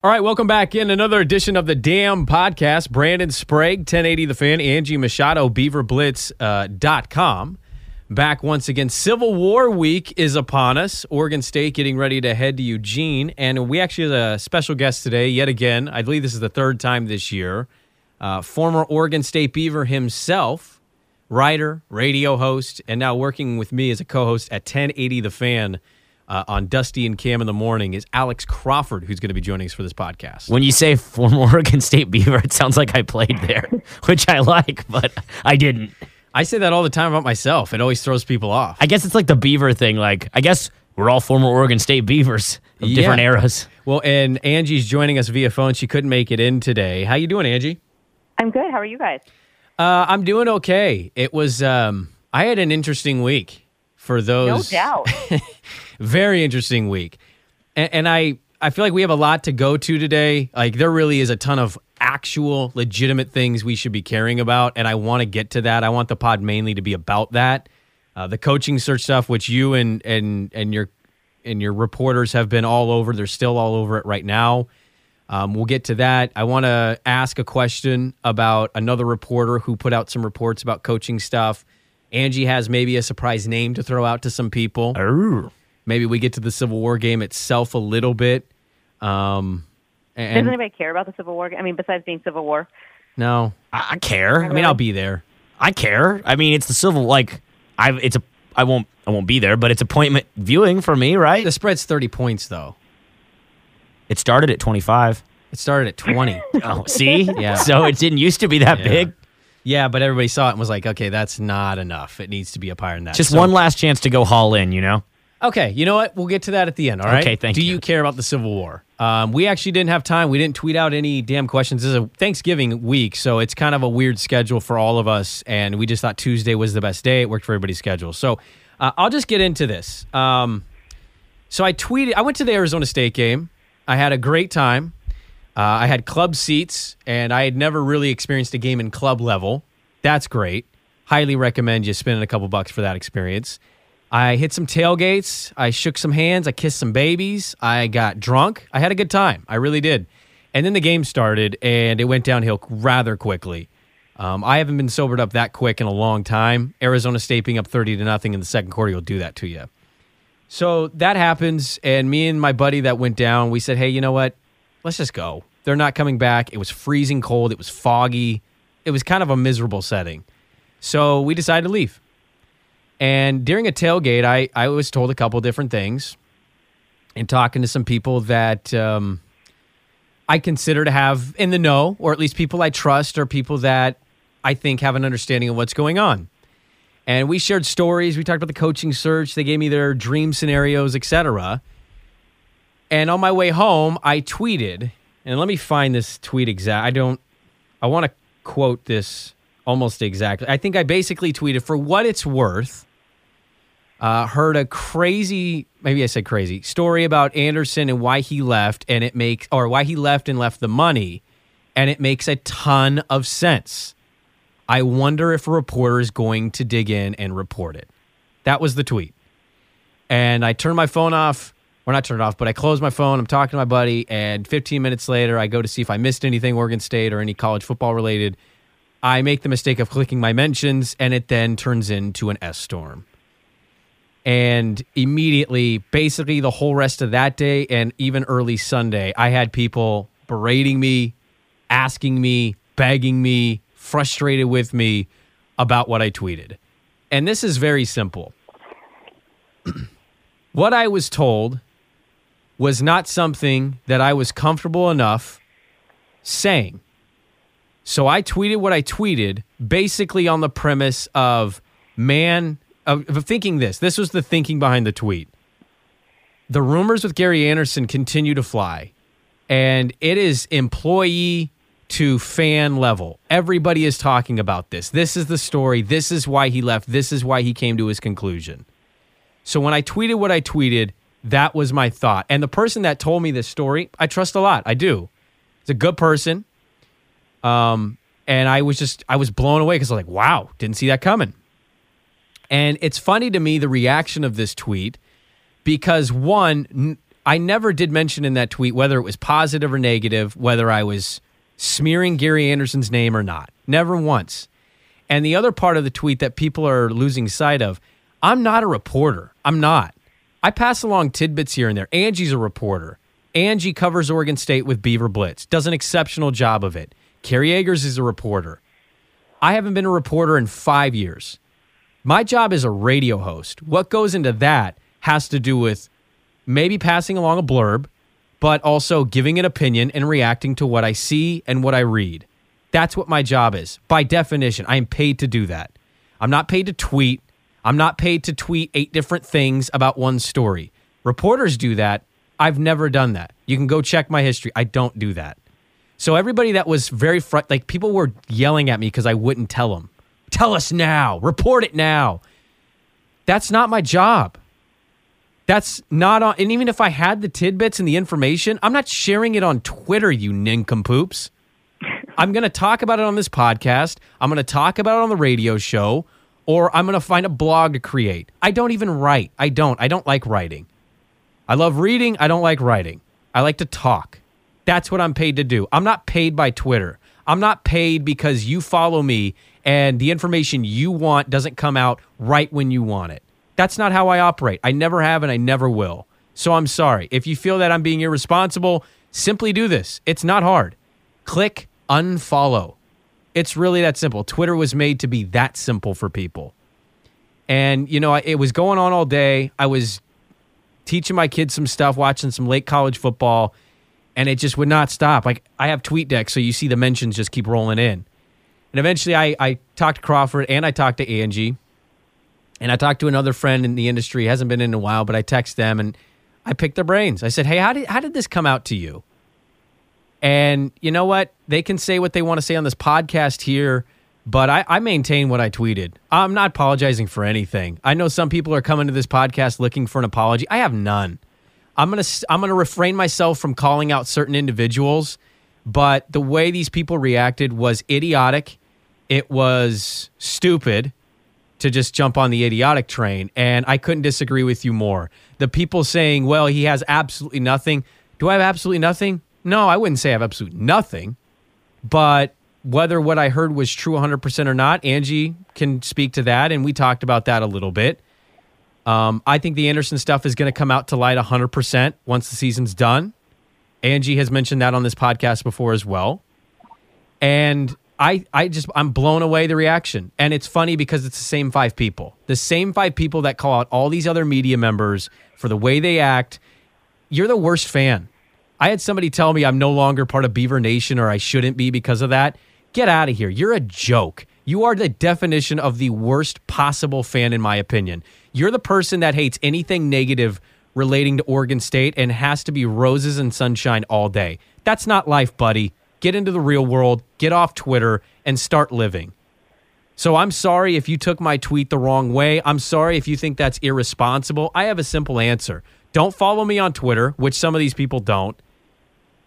All right, welcome back in another edition of the Damn Podcast. Brandon Sprague, 1080 The Fan, Angie Machado, BeaverBlitz.com. Back once again. Civil War week is upon us. Oregon State getting ready to head to Eugene. And we actually have a special guest today, yet again. I believe this is the third time this year. Former Oregon State Beaver himself, writer, radio host, and now working with me as a co-host at 1080 The Fan. On Dusty and Cam in the morning is Alex Crawford, who's going to be joining us for this podcast. When you say former Oregon State Beaver, it sounds like I played there, which I like, but I didn't. I say that all the time about myself. It always throws people off. I guess it's like the Beaver thing. Like, I guess we're all former Oregon State Beavers of different eras. Well, and Angie's joining us via phone. She couldn't make it in today. How you doing, Angie? I'm good. How are you guys? I'm doing okay. It was I had an interesting week for those. No doubt. Very interesting week. And I feel like we have a lot to go to today. Like, there really is a ton of actual legitimate things we should be caring about, and I want to get to that. I want the pod mainly to be about that. The coaching search stuff, which you and your reporters have been all over. They're still all over it right now. We'll get to that. I want to ask a question about another reporter who put out some reports about coaching stuff. Angie has maybe a surprise name to throw out to some people. Oh. Maybe we get to the Civil War game itself a little bit. Does anybody care about the Civil War game? I mean, besides being Civil War? No. I care. I mean, I'll be there. I care. I mean, it's the Civil War. Like, I won't be there, but it's appointment viewing for me, right? The spread's 30 points, though. It started at 25. It started at 20. Oh, see? Yeah. So it didn't used to be that big. Yeah, but everybody saw it and was like, okay, that's not enough. It needs to be up higher than that. Just one last chance to go haul in, you know? Okay, you know what? We'll get to that at the end, all right? Okay, thank you. Do you care about the Civil War? We actually didn't have time. We didn't tweet out any damn questions. This is a Thanksgiving week, so it's kind of a weird schedule for all of us, and we just thought Tuesday was the best day. It worked for everybody's schedule. So I'll just get into this. So I went to the Arizona State game. I had a great time. I had club seats, and I had never really experienced a game in club level. That's great. Highly recommend you spending a couple bucks for that experience. I hit some tailgates, I shook some hands, I kissed some babies, I got drunk. I had a good time. I really did. And then the game started, and it went downhill rather quickly. I haven't been sobered up that quick in a long time. Arizona State being up 30-0 in the second quarter will do that to you. So that happens, and me and my buddy that went down, we said, hey, you know what? Let's just go. They're not coming back. It was freezing cold. It was foggy. It was kind of a miserable setting. So we decided to leave. And during a tailgate, I was told a couple different things and talking to some people that I consider to have in the know, or at least people I trust or people that I think have an understanding of what's going on. And we shared stories. We talked about the coaching search. They gave me their dream scenarios, etc. And on my way home, I tweeted, and let me find this tweet exact. I want to quote this almost exactly. I think I basically tweeted, for what it's worth, heard a crazy story about Anderson and why he left left the money, and it makes a ton of sense. I wonder if a reporter is going to dig in and report it. That was the tweet. And I turned my phone off. Or not turned it off, but I closed my phone. I'm talking to my buddy, and 15 minutes later, I go to see if I missed anything Oregon State or any college football related. I make the mistake of clicking my mentions, and it then turns into an S storm. And immediately, basically the whole rest of that day and even early Sunday, I had people berating me, asking me, begging me, frustrated with me about what I tweeted. And this is very simple. What I was told was not something that I was comfortable enough saying. So I tweeted what I tweeted basically on the premise of thinking this. This was the thinking behind the tweet. The rumors with Gary Anderson continue to fly, and it is employee to fan level. Everybody is talking about this. This is the story. This is why he left. This is why he came to his conclusion. So when I tweeted what I tweeted, that was my thought. And the person that told me this story, I trust a lot. I do. It's a good person. And I was blown away because I was like, wow, didn't see that coming. And it's funny to me, the reaction of this tweet, because one, I never did mention in that tweet whether it was positive or negative, whether I was smearing Gary Anderson's name or not. Never once. And the other part of the tweet that people are losing sight of, I'm not a reporter. I'm not. I pass along tidbits here and there. Angie's a reporter. Angie covers Oregon State with Beaver Blitz. Does an exceptional job of it. Kerry Eggers is a reporter. I haven't been a reporter in 5 years. My job is a radio host. What goes into that has to do with maybe passing along a blurb, but also giving an opinion and reacting to what I see and what I read. That's what my job is. By definition, I am paid to do that. I'm not paid to tweet. I'm not paid to tweet 8 different things about one story. Reporters do that. I've never done that. You can go check my history. I don't do that. So everybody that was very like, people were yelling at me because I wouldn't tell them. Tell us now. Report it now. That's not my job. That's not on. And even if I had the tidbits and the information, I'm not sharing it on Twitter, you nincompoops. I'm going to talk about it on this podcast. I'm going to talk about it on the radio show, or I'm going to find a blog to create. I don't even write. I don't like writing. I love reading. I don't like writing. I like to talk. That's what I'm paid to do. I'm not paid by Twitter. I'm not paid because you follow me and the information you want doesn't come out right when you want it. That's not how I operate. I never have and I never will. So I'm sorry. If you feel that I'm being irresponsible, simply do this. It's not hard. Click unfollow. It's really that simple. Twitter was made to be that simple for people. And, you know, it was going on all day. I was teaching my kids some stuff, watching some late college football, and it just would not stop. Like, I have TweetDeck, so you see the mentions just keep rolling in. And eventually I talked to Crawford, and I talked to Angie, and I talked to another friend in the industry. Hasn't been in a while, but I text them, and I picked their brains. I said, hey, how did this come out to you? And you know what? They can say what they want to say on this podcast here, but I maintain what I tweeted. I'm not apologizing for anything. I know some people are coming to this podcast looking for an apology. I have none. I'm gonna refrain myself from calling out certain individuals, but the way these people reacted was idiotic. It was stupid to just jump on the idiotic train, and I couldn't disagree with you more. The people saying, well, he has absolutely nothing. Do I have absolutely nothing? No, I wouldn't say I have absolutely nothing, but whether what I heard was true 100% or not, Angie can speak to that, and we talked about that a little bit. I think the Anderson stuff is going to come out to light 100% once the season's done. Angie has mentioned that on this podcast before as well. And I'm blown away the reaction. And it's funny because it's the same 5 people. The same 5 people that call out all these other media members for the way they act. You're the worst fan. I had somebody tell me I'm no longer part of Beaver Nation or I shouldn't be because of that. Get out of here. You're a joke. You are the definition of the worst possible fan, in my opinion. You're the person that hates anything negative relating to Oregon State and has to be roses and sunshine all day. That's not life, buddy. Get into the real world, get off Twitter, and start living. So I'm sorry if you took my tweet the wrong way. I'm sorry if you think that's irresponsible. I have a simple answer. Don't follow me on Twitter, which some of these people don't.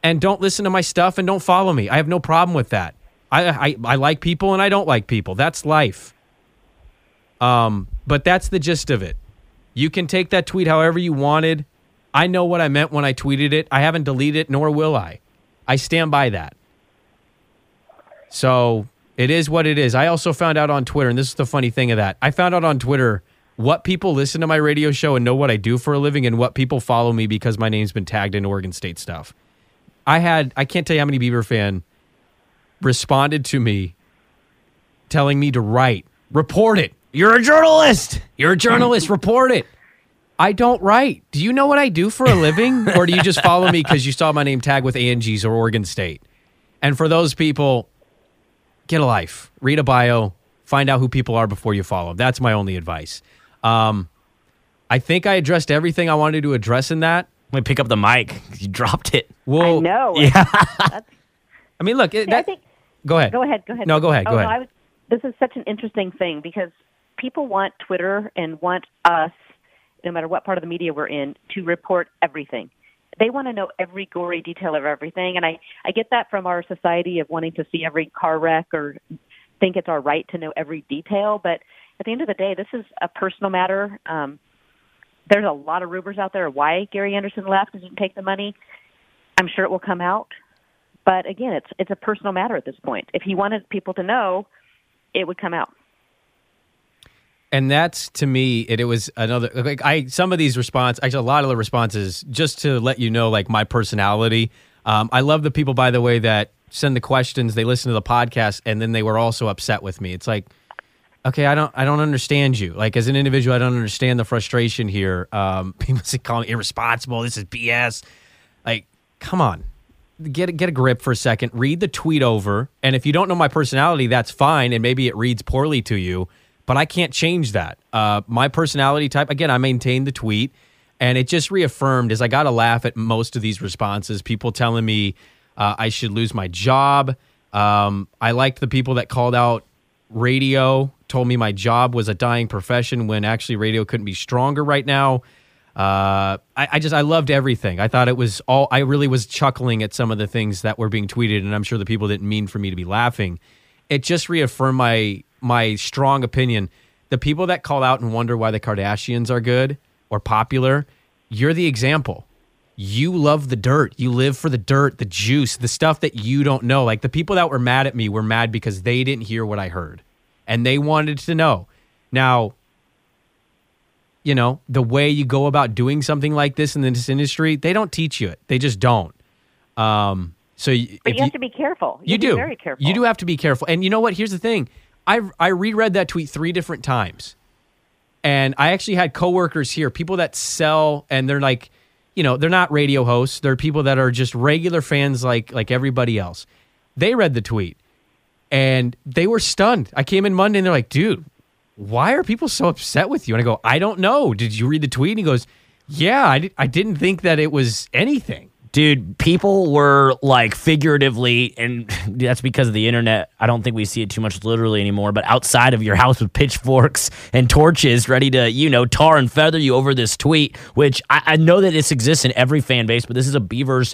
And don't listen to my stuff and don't follow me. I have no problem with that. I like people and I don't like people. That's life. But that's the gist of it. You can take that tweet however you wanted. I know what I meant when I tweeted it. I haven't deleted it, nor will I. I stand by that. So it is what it is. I also found out on Twitter, and this is the funny thing of that. I found out on Twitter what people listen to my radio show and know what I do for a living and what people follow me because my name's been tagged in Oregon State stuff. I can't tell you how many Beaver fan responded to me telling me to write. Report it. You're a journalist. You're a journalist. Report it. I don't write. Do you know what I do for a living? Or do you just follow me because you saw my name tag with Angie's or Oregon State? And for those people, get a life. Read a bio. Find out who people are before you follow them. That's my only advice. I think I addressed everything I wanted to address in that. Let me pick up the mic. You dropped it. Well, I know. Yeah. I mean, look. Go ahead. Go ahead. No, go ahead. Go ahead. No, this is such an interesting thing because people want Twitter and want us, no matter what part of the media we're in, to report everything. They want to know every gory detail of everything. And I get that from our society of wanting to see every car wreck or think it's our right to know every detail. But at the end of the day, this is a personal matter. There's a lot of rumors out there why Gary Anderson left and didn't take the money. I'm sure it will come out. But, again, it's a personal matter at this point. If he wanted people to know, it would come out. And that's, to me, it was another, like, some of these responses, actually a lot of the responses, just to let you know, like, my personality. I love the people, by the way, that send the questions, they listen to the podcast, and then they were also upset with me. It's like, okay, I don't understand you. Like, as an individual, I don't understand the frustration here. People call me irresponsible. This is BS. Like, come on. Get a grip for a second. Read the tweet over. And if you don't know my personality, that's fine. And maybe it reads poorly to you, but I can't change that. My personality type, again, I maintained the tweet. And it just reaffirmed, as I got a laugh at most of these responses, people telling me I should lose my job. I liked the people that called out radio, told me my job was a dying profession when actually radio couldn't be stronger right now. I loved everything. I thought it was all, I really was chuckling at some of the things that were being tweeted, and I'm sure the people didn't mean for me to be laughing. It just reaffirmed my strong opinion. The people that call out and wonder why the Kardashians are good or popular, you're the example. You love the dirt. You live for the dirt, the juice, the stuff that you don't know. Like, the people that were mad at me were mad because they didn't hear what I heard, and they wanted to know. Now, you know, the way you go about doing something like this in this industry, they don't teach you it. They just don't. But you have to be careful. You do. Very careful. You do have to be careful. And you know what? Here's the thing. I reread that tweet 3 different times. And I actually had coworkers here, people that sell, and they're like, you know, they're not radio hosts. They're people that are just regular fans like everybody else. They read the tweet, and they were stunned. I came in Monday, and they're like, dude, why are people so upset with you? And I go, I don't know. Did you read the tweet? And he goes, yeah, I didn't think that it was anything. Dude, people were like figuratively, and that's because of the internet. I don't think we see it too much literally anymore, but outside of your house with pitchforks and torches ready to, you know, tar and feather you over this tweet, which I know that this exists in every fan base, but this is a Beavers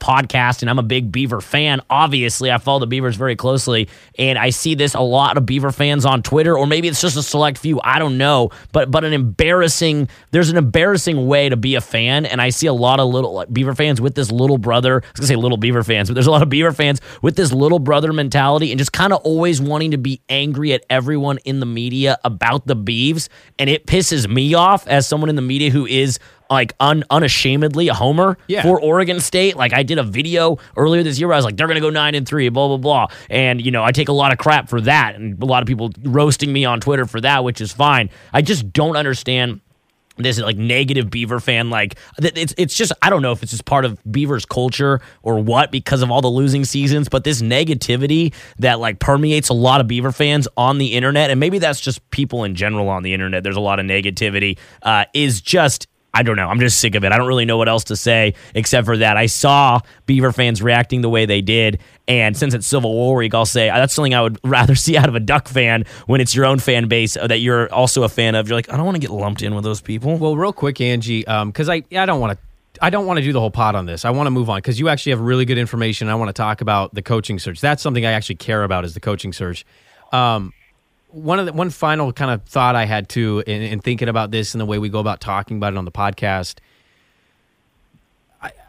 podcast, and I'm a big Beaver fan. Obviously, I follow the Beavers very closely, and I see this a lot of Beaver fans on Twitter, or maybe it's just a select few. I don't know, but there's an embarrassing way to be a fan, and I see a lot of little Beaver fans with this little brother. I was gonna say little Beaver fans, but there's a lot of Beaver fans with this little brother mentality, and just kind of always wanting to be angry at everyone in the media about the Beavs, and it pisses me off as someone in the media who is like unashamedly a homer for Oregon State. Like, I did a video earlier this year where I was like, they're going to go 9-3, blah, blah, blah. And, you know, I take a lot of crap for that, and a lot of people roasting me on Twitter for that, which is fine. I just don't understand this like negative Beaver fan. Like, it's just, I don't know if it's just part of Beavers culture or what, because of all the losing seasons, but this negativity that like permeates a lot of Beaver fans on the internet, and maybe that's just people in general on the internet. There's a lot of negativity, is just, I don't know. I'm just sick of it. I don't really know what else to say except for that. I saw Beaver fans reacting the way they did. And since it's Civil War Week, I'll say that's something I would rather see out of a Duck fan when it's your own fan base that you're also a fan of. You're like, I don't want to get lumped in with those people. Well, real quick, Angie, because I don't want to do the whole pod on this. I want to move on because you actually have really good information. I want to talk about the coaching search. That's something I actually care about, is the coaching search. One final kind of thought I had too in thinking about this and the way we go about talking about it on the podcast.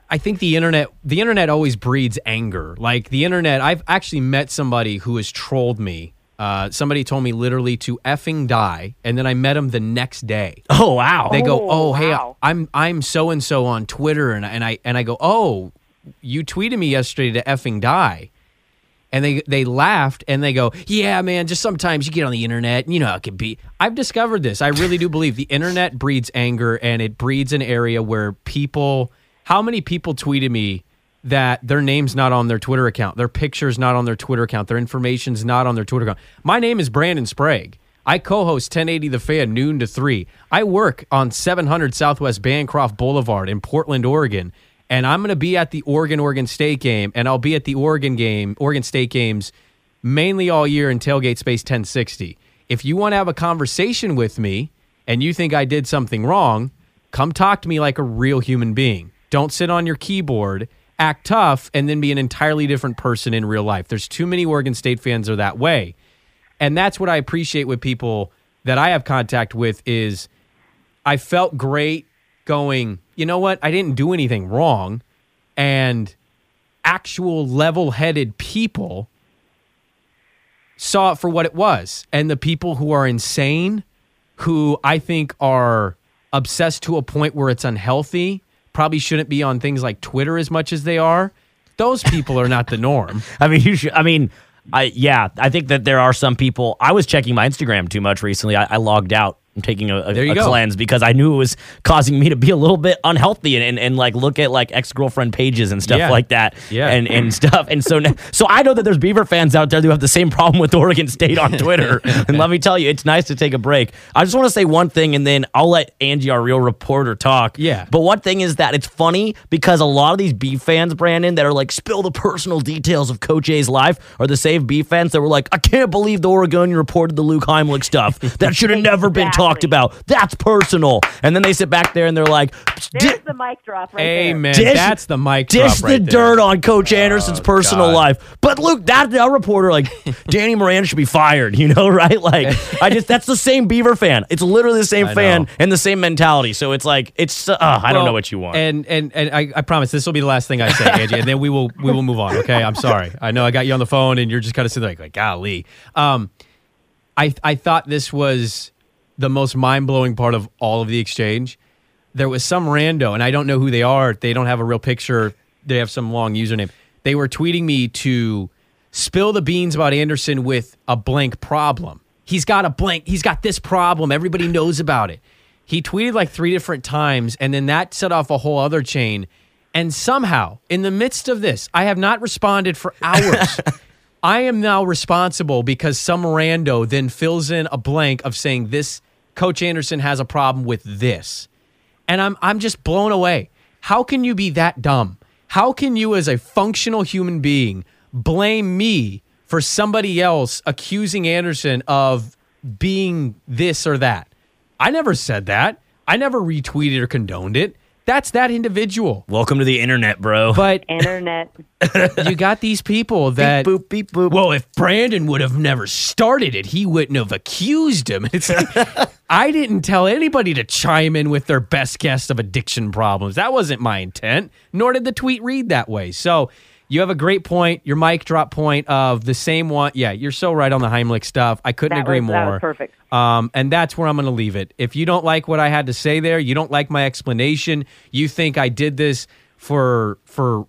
I think the internet always breeds anger. Like, the internet, I've actually met somebody who has trolled me. Somebody told me literally to effing die, and then I met him the next day. Oh wow! They go, oh hey, wow. I'm so and so on Twitter, and I go, oh, you tweeted me yesterday to effing die. And they laughed, and they go, yeah, man, just sometimes you get on the internet, and you know how it can be. I've discovered this. I really do believe the internet breeds anger, and it breeds an area where people, how many people tweeted me that their name's not on their Twitter account, their picture's not on their Twitter account, their information's not on their Twitter account. My name is Brandon Sprague. I co-host 1080 The Fan, noon to 3. I work on 700 Southwest Bancroft Boulevard in Portland, Oregon. And I'm going to be at the Oregon State game, and I'll be at the Oregon State games mainly all year in Tailgate Space 1060. If you want to have a conversation with me and you think I did something wrong, come talk to me like a real human being. Don't sit on your keyboard, act tough, and then be an entirely different person in real life. There's too many Oregon State fans are that way. And that's what I appreciate with people that I have contact with is I felt great going, you know what? I didn't do anything wrong. And actual level-headed people saw it for what it was. And the people who are insane, who I think are obsessed to a point where it's unhealthy, probably shouldn't be on things like Twitter as much as they are. Those people are not the norm. I mean, you should, I think that there are some people. I was checking my Instagram too much recently. I logged out. I'm taking a cleanse because I knew it was causing me to be a little bit unhealthy and like look at like ex-girlfriend pages and stuff like that and stuff. And so I know that there's Beaver fans out there who have the same problem with Oregon State on Twitter. And let me tell you, it's nice to take a break. I just want to say one thing and then I'll let Angie, our real reporter, talk. Yeah. But one thing is that it's funny because a lot of these B fans, Brandon, that are like spill the personal details of Coach A's life are the same B fans that were like, I can't believe the Oregonian reported the Luke Heimlich stuff. That should have never been talked about. That's personal. And then they sit back there and they're like, there's the mic drop right there. Amen. That's the mic drop right there. Dish the dirt on Coach Anderson's personal life. But look, that our reporter, like, Danny Moran should be fired, you know, right? Like, that's the same Beaver fan. It's literally the same fan and the same mentality. So it's like, I don't know what you want. And I promise this will be the last thing I say, Angie, and then we will move on, okay? I'm sorry. I know I got you on the phone and you're just kind of sitting there like, golly. I thought this was the most mind-blowing part of all of the exchange. There was some rando, and I don't know who they are. They don't have a real picture. They have some long username. They were tweeting me to spill the beans about Anderson with a blank problem. He's got this problem. Everybody knows about it. He tweeted like 3 different times, and then that set off a whole other chain. And somehow, in the midst of this, I have not responded for hours. I am now responsible because some rando then fills in a blank of saying this Coach Anderson has a problem with this. And I'm just blown away. How can you be that dumb? How can you as a functional human being blame me for somebody else accusing Anderson of being this or that? I never said that. I never retweeted or condoned it. That's that individual. Welcome to the internet, bro. But internet. You got these people that beep, boop, beep, boop. Well, if Brandon would have never started it, he wouldn't have accused him. It's like, I didn't tell anybody to chime in with their best guess of addiction problems. That wasn't my intent, nor did the tweet read that way. So you have a great point, your mic drop point of the same one. Yeah, you're so right on the Heimlich stuff. I couldn't agree more. That was perfect. And that's where I'm going to leave it. If you don't like what I had to say there, you don't like my explanation, you think I did this for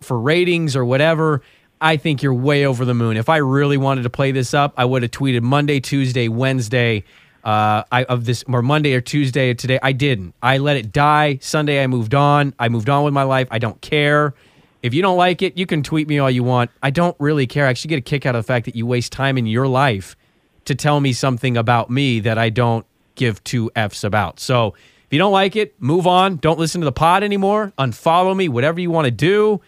ratings or whatever, I think you're way over the moon. If I really wanted to play this up, I would have tweeted Monday, Tuesday, Wednesday Monday or Tuesday or today. I didn't. I let it die. Sunday, I moved on. I moved on with my life. I don't care. If you don't like it, you can tweet me all you want. I don't really care. I actually get a kick out of the fact that you waste time in your life to tell me something about me that I don't give 2 Fs about. So if you don't like it, move on. Don't listen to the pod anymore. Unfollow me, whatever you want to do.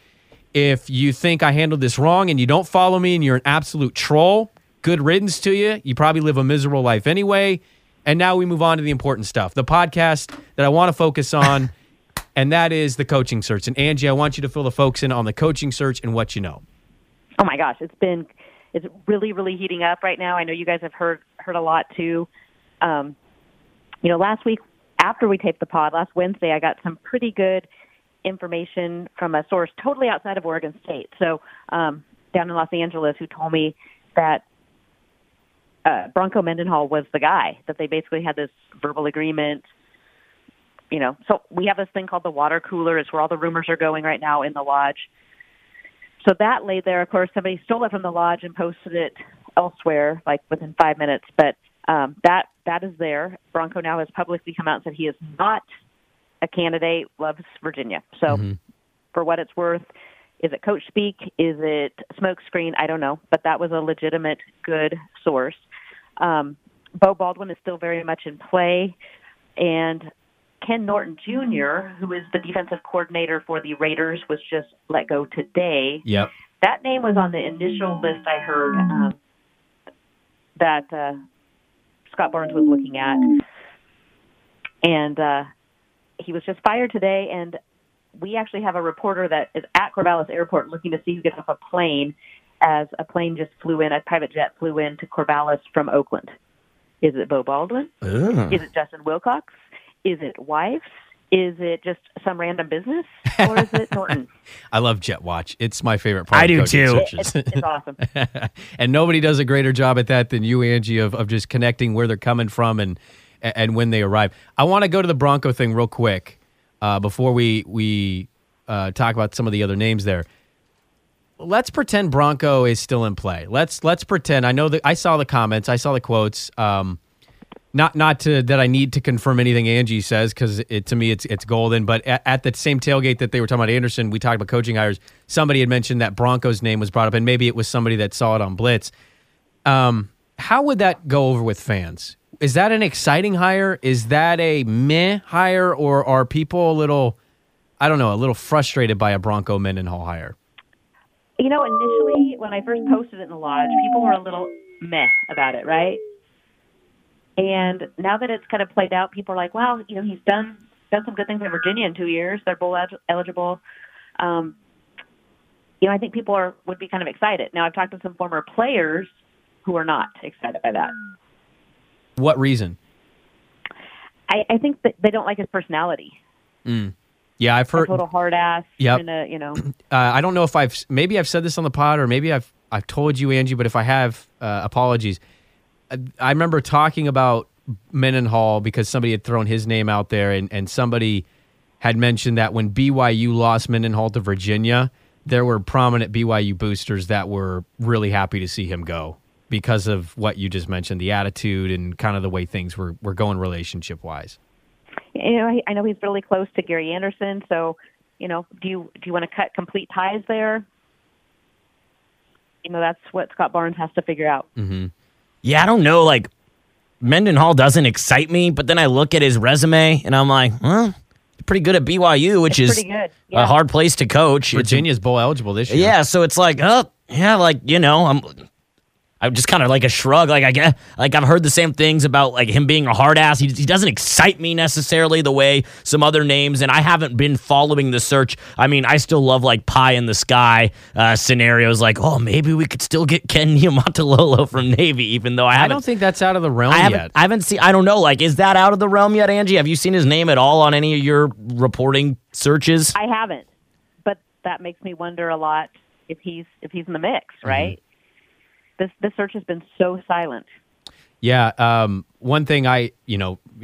If you think I handled this wrong and you don't follow me and you're an absolute troll, good riddance to you. You probably live a miserable life anyway. And now we move on to the important stuff, the podcast that I want to focus on. And that is the coaching search. And, Angie, I want you to fill the folks in on the coaching search and what you know. Oh, my gosh. It's really, really heating up right now. I know you guys have heard a lot, too. You know, last week, after we taped the pod, last Wednesday, I got some pretty good information from a source totally outside of Oregon State. So down in Los Angeles, who told me that Bronco Mendenhall was the guy, that they basically had this verbal agreement. You know, so we have this thing called the water cooler. It's where all the rumors are going right now in the lodge. So that lay there. Of course, somebody stole it from the lodge and posted it elsewhere, like within 5 minutes. But that is there. Bronco now has publicly come out and said he is not a candidate, loves Virginia. So for what it's worth, is it coach speak? Is it smokescreen? I don't know. But that was a legitimate, good source. Beau Baldwin is still very much in play. And Ken Norton Jr., who is the defensive coordinator for the Raiders, was just let go today. Yep. That name was on the initial list I heard that Scott Barnes was looking at. And he was just fired today, and we actually have a reporter that is at Corvallis Airport looking to see who gets off a plane as a plane just flew in, a private jet flew in to Corvallis from Oakland. Is it Beau Baldwin? Is it Justin Wilcox? Is it wives? Is it just some random business, or is it Norton? I love JetWatch. It's my favorite part. I do too. It's awesome. And nobody does a greater job at that than you, Angie, of just connecting where they're coming from and when they arrive. I want to go to the Bronco thing real quick before we talk about some of the other names there. Let's pretend Bronco is still in play. Let's pretend. I know that I saw the comments. I saw the quotes. Not that I need to confirm anything Angie says, because to me it's golden. But at the same tailgate that they were talking about Anderson, we talked about coaching hires. Somebody had mentioned that Bronco's name was brought up, and maybe it was somebody that saw it on Blitz. How would that go over with fans? Is that an exciting hire? Is that a meh hire? Or are people a little frustrated by a Bronco Mendenhall hire? You know, initially when I first posted it in the lodge, people were a little meh about it, right? And now that it's kind of played out, people are like, wow, you know, he's done some good things in Virginia in 2 years. They're bowl eligible. You know, I think people would be kind of excited. Now, I've talked to some former players who are not excited by that. What reason? I think that they don't like his personality. Mm. Yeah, I've heard. A total hard ass. Yeah. You know. I don't know if I've said this on the pod, or maybe I've told you, Angie, but if I have, apologies. I remember talking about Mendenhall because somebody had thrown his name out there, and somebody had mentioned that when BYU lost Mendenhall to Virginia, there were prominent BYU boosters that were really happy to see him go because of what you just mentioned, the attitude and kind of the way things were going relationship-wise. You know, I know he's really close to Gary Anderson, so, you know, do you want to cut complete ties there? You know, that's what Scott Barnes has to figure out. Mm-hmm. Yeah, I don't know, like, Mendenhall doesn't excite me, but then I look at his resume, and I'm like, well, pretty good at BYU, which is yeah. a hard place to coach. Virginia's bowl eligible this year. Yeah, so it's like, oh, yeah, like, you know, I'm just kind of like a shrug. Like, I guess, like, I've heard the same things about, like, him being a hard ass. He doesn't excite me necessarily the way some other names, and I haven't been following the search. I mean, I still love, like, pie-in-the-sky scenarios, like, oh, maybe we could still get Ken Niumatalolo from Navy, even though I don't think that's out of the realm yet. I haven't seen – I don't know. Like, is that out of the realm yet, Angie? Have you seen his name at all on any of your reporting searches? I haven't, but that makes me wonder a lot if he's in the mix, right? Mm-hmm. This search has been so silent. Yeah. One thing we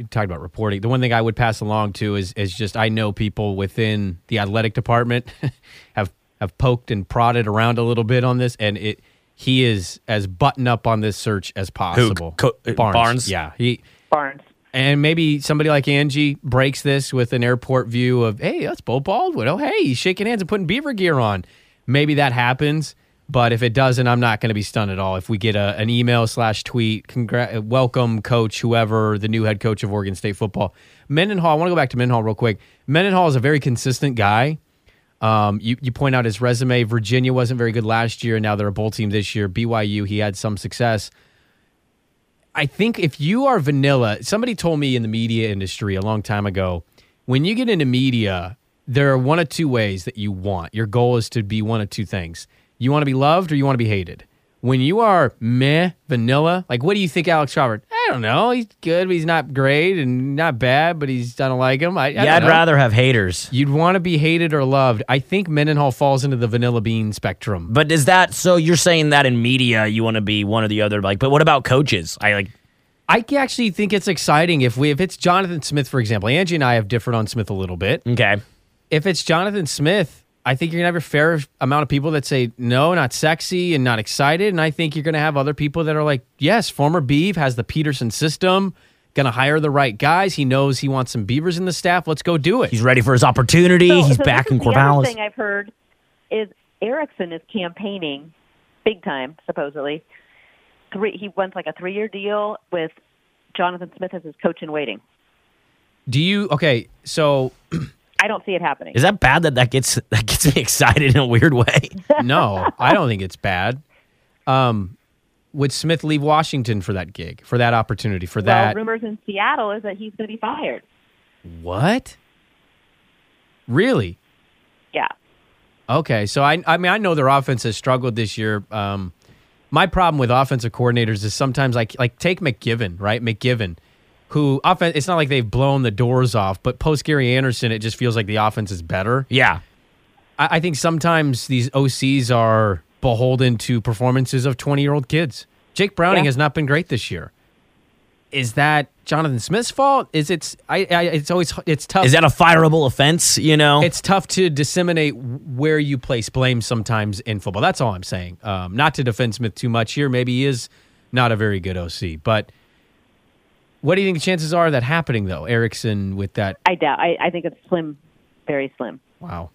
talked about reporting. The one thing I would pass along to is just I know people within the athletic department have poked and prodded around a little bit on this, and he is as buttoned up on this search as possible. Barnes? Yeah. Barnes. And maybe somebody like Angie breaks this with an airport view of, hey, that's Beau Baldwin. Oh, hey, he's shaking hands and putting beaver gear on. Maybe that happens. But if it doesn't, I'm not going to be stunned at all. If we get an email /tweet, welcome coach, whoever, the new head coach of Oregon State football. Mendenhall, I want to go back to Mendenhall real quick. Mendenhall is a very consistent guy. You point out his resume. Virginia wasn't very good last year, and now they're a bowl team this year. BYU, he had some success. I think if you are vanilla, somebody told me in the media industry a long time ago, when you get into media, there are one of two ways that you want. Your goal is to be one of two things. You want to be loved or you want to be hated? When you are meh, vanilla, like what do you think Alex Crawford? I don't know. He's good, but he's not great and not bad, but I don't like him. I'd rather have haters. You'd want to be hated or loved. I think Mendenhall falls into the vanilla bean spectrum. But is that, so you're saying that in media you want to be one or the other, like, but what about coaches? I actually think it's exciting if it's Jonathan Smith, for example. Angie and I have differed on Smith a little bit. Okay. If it's Jonathan Smith, I think you're going to have a fair amount of people that say, no, not sexy and not excited. And I think you're going to have other people that are like, yes, former Beav has the Peterson system, going to hire the right guys. He knows he wants some Beavers in the staff. Let's go do it. He's ready for his opportunity. He's back in Corvallis. The other thing I've heard is Erickson is campaigning big time, supposedly. He wants like a 3-year deal with Jonathan Smith as his coach in waiting. So... I don't see it happening. Is that bad that gets me excited in a weird way? No, I don't think it's bad. Would Smith leave Washington for that gig, for that opportunity, for that? Rumors in Seattle is that he's going to be fired. What? Really? Yeah. Okay, so I know their offense has struggled this year. My problem with offensive coordinators is sometimes like take McGivin, right? McGivin. who offense, it's not like they've blown the doors off, but post Gary Anderson, it just feels like the offense is better. Yeah. I think sometimes these OCs are beholden to performances of 20-year-old kids. Jake Browning has not been great this year. Is that Jonathan Smith's fault? It's tough. Is that a fireable offense? You know, it's tough to disseminate where you place blame sometimes in football. That's all I'm saying. Not to defend Smith too much here. Maybe he is not a very good OC, but what do you think the chances are of that happening though, Erickson? With that, I doubt. I think it's slim, very slim. Wow,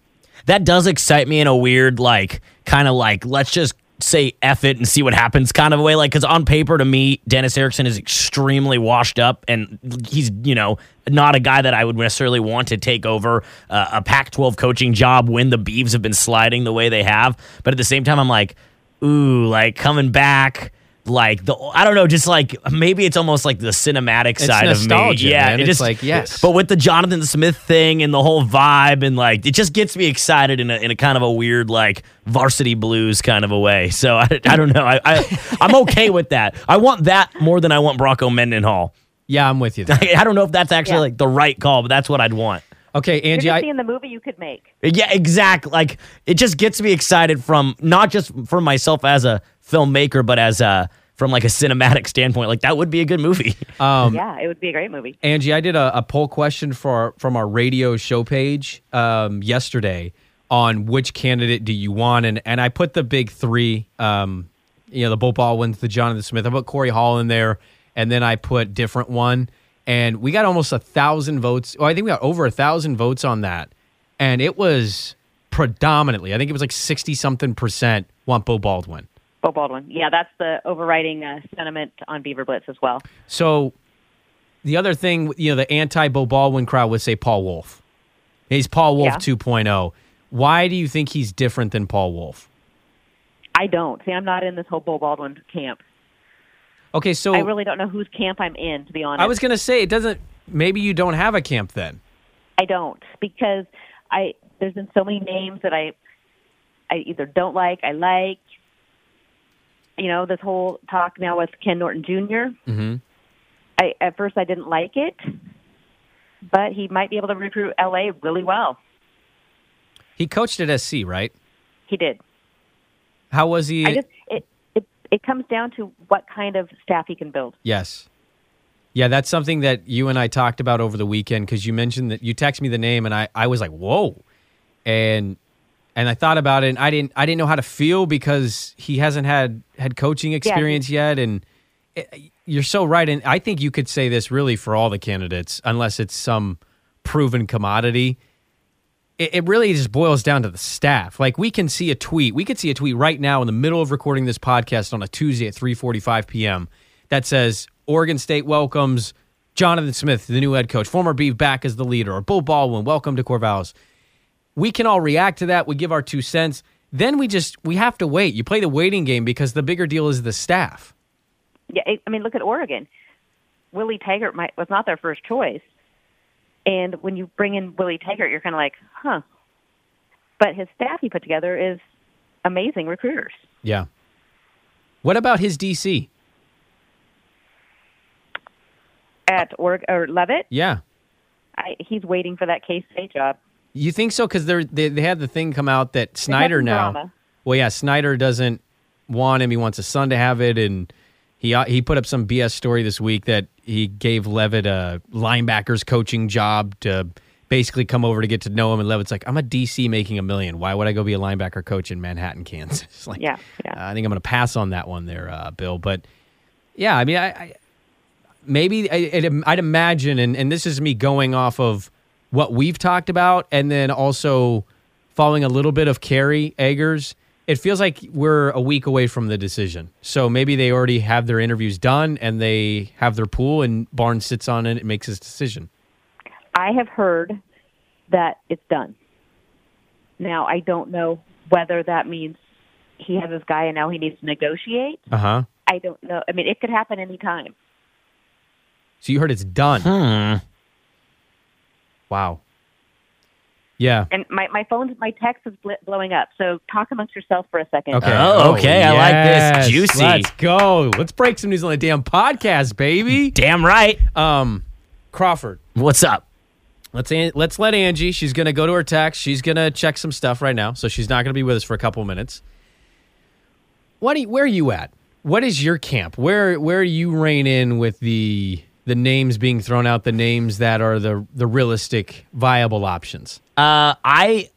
that does excite me in a weird, like, kind of like let's just say F it and see what happens kind of a way. Like, because on paper, to me, Dennis Erickson is extremely washed up, and he's, you know, not a guy that I would necessarily want to take over a Pac-12 coaching job when the Beavs have been sliding the way they have. But at the same time, I'm like, ooh, like coming back, like the, I don't know, just like maybe it's almost like the cinematic it's side nostalgia, of me. Yeah, man. It's just like, yes. But with the Jonathan Smith thing and the whole vibe, and like it just gets me excited in a kind of a weird, like Varsity Blues kind of a way. So I don't know. I'm okay with that. I want that more than I want Bronco Mendenhall. Yeah, I'm with you. I don't know if that's actually like the right call, but that's what I'd want. Okay, Angie. You're just seeing the movie you could make. Yeah, exactly. Like it just gets me excited from not just for myself as a filmmaker, but as a from like a cinematic standpoint. Like that would be a good movie. Yeah, it would be a great movie. Angie, I did a poll question from our radio show page yesterday on which candidate do you want, and I put the big three. You know, the Beau Baldwin, the Jonathan Smith. I put Corey Hall in there, and then I put different one. And we got almost 1,000 votes. Well, I think we got over 1,000 votes on that. And it was predominantly, I think it was like 60-something% want Beau Baldwin. Beau Baldwin. Yeah, that's the overriding sentiment on Beaver Blitz as well. So the other thing, you know, the anti-Beau Baldwin crowd would say Paul Wolff. He's Paul Wolff 2.0. Why do you think he's different than Paul Wolff? I don't. See, I'm not in this whole Beau Baldwin camp. Okay, so I really don't know whose camp I'm in, to be honest. I was going to say, it doesn't. Maybe you don't have a camp then. I don't, because there's been so many names that I either don't like, I like. You know, this whole talk now with Ken Norton Jr. Mm-hmm. At first, I didn't like it, but he might be able to recruit LA really well. He coached at SC, right? He did. How was he? It comes down to what kind of staff he can build. Yes. Yeah, that's something that you and I talked about over the weekend, because you mentioned that you texted me the name, and I was like, whoa. And I thought about it, and I didn't know how to feel, because he hasn't had coaching experience yet. And you're so right. And I think you could say this really for all the candidates, unless it's some proven commodity. It really just boils down to the staff. Like, we can see a tweet. We could see a tweet right now in the middle of recording this podcast on a Tuesday at 3:45 p.m. that says, Oregon State welcomes Jonathan Smith, the new head coach. Former Beav back as the leader. Or Beau Baldwin, welcome to Corvallis. We can all react to that. We give our 2 cents. Then we have to wait. You play the waiting game, because the bigger deal is the staff. Yeah, I mean, look at Oregon. Willie Taggart was not their first choice. And when you bring in Willie Taggart, you're kind of like, huh. But his staff he put together is amazing recruiters. Yeah. What about his DC? At or Leavitt? Yeah. He's waiting for that K State job. You think so? Because they had the thing come out that Snyder now. Drama. Well, yeah, Snyder doesn't want him. He wants his son to have it, and he put up some BS story this week that he gave Leavitt a linebackers coaching job to basically come over to get to know him. And Leavitt's like, I'm a DC making $1 million. Why would I go be a linebacker coach in Manhattan, Kansas? Like, yeah. I think I'm going to pass on that one there, Bill. But, yeah, I mean, I'd imagine, and this is me going off of what we've talked about and then also following a little bit of Kerry Eggers. It feels like we're a week away from the decision. So maybe they already have their interviews done and they have their pool, and Barnes sits on it and makes his decision. I have heard that it's done. Now, I don't know whether that means he has his guy and now he needs to negotiate. Uh-huh. I don't know. I mean, it could happen any time. So you heard it's done. Wow. Yeah. And my text is blowing up, so talk amongst yourself for a second. Okay. Oh, okay. Yes. I like this. Juicy. Let's go. Let's break some news on the damn podcast, baby. Damn right. Crawford. What's up? Let's let Angie. She's going to go to her text. She's going to check some stuff right now, so she's not going to be with us for a couple minutes. Where are you at? What is your camp? Where you rein in with the names being thrown out, the names that are the realistic, viable options? I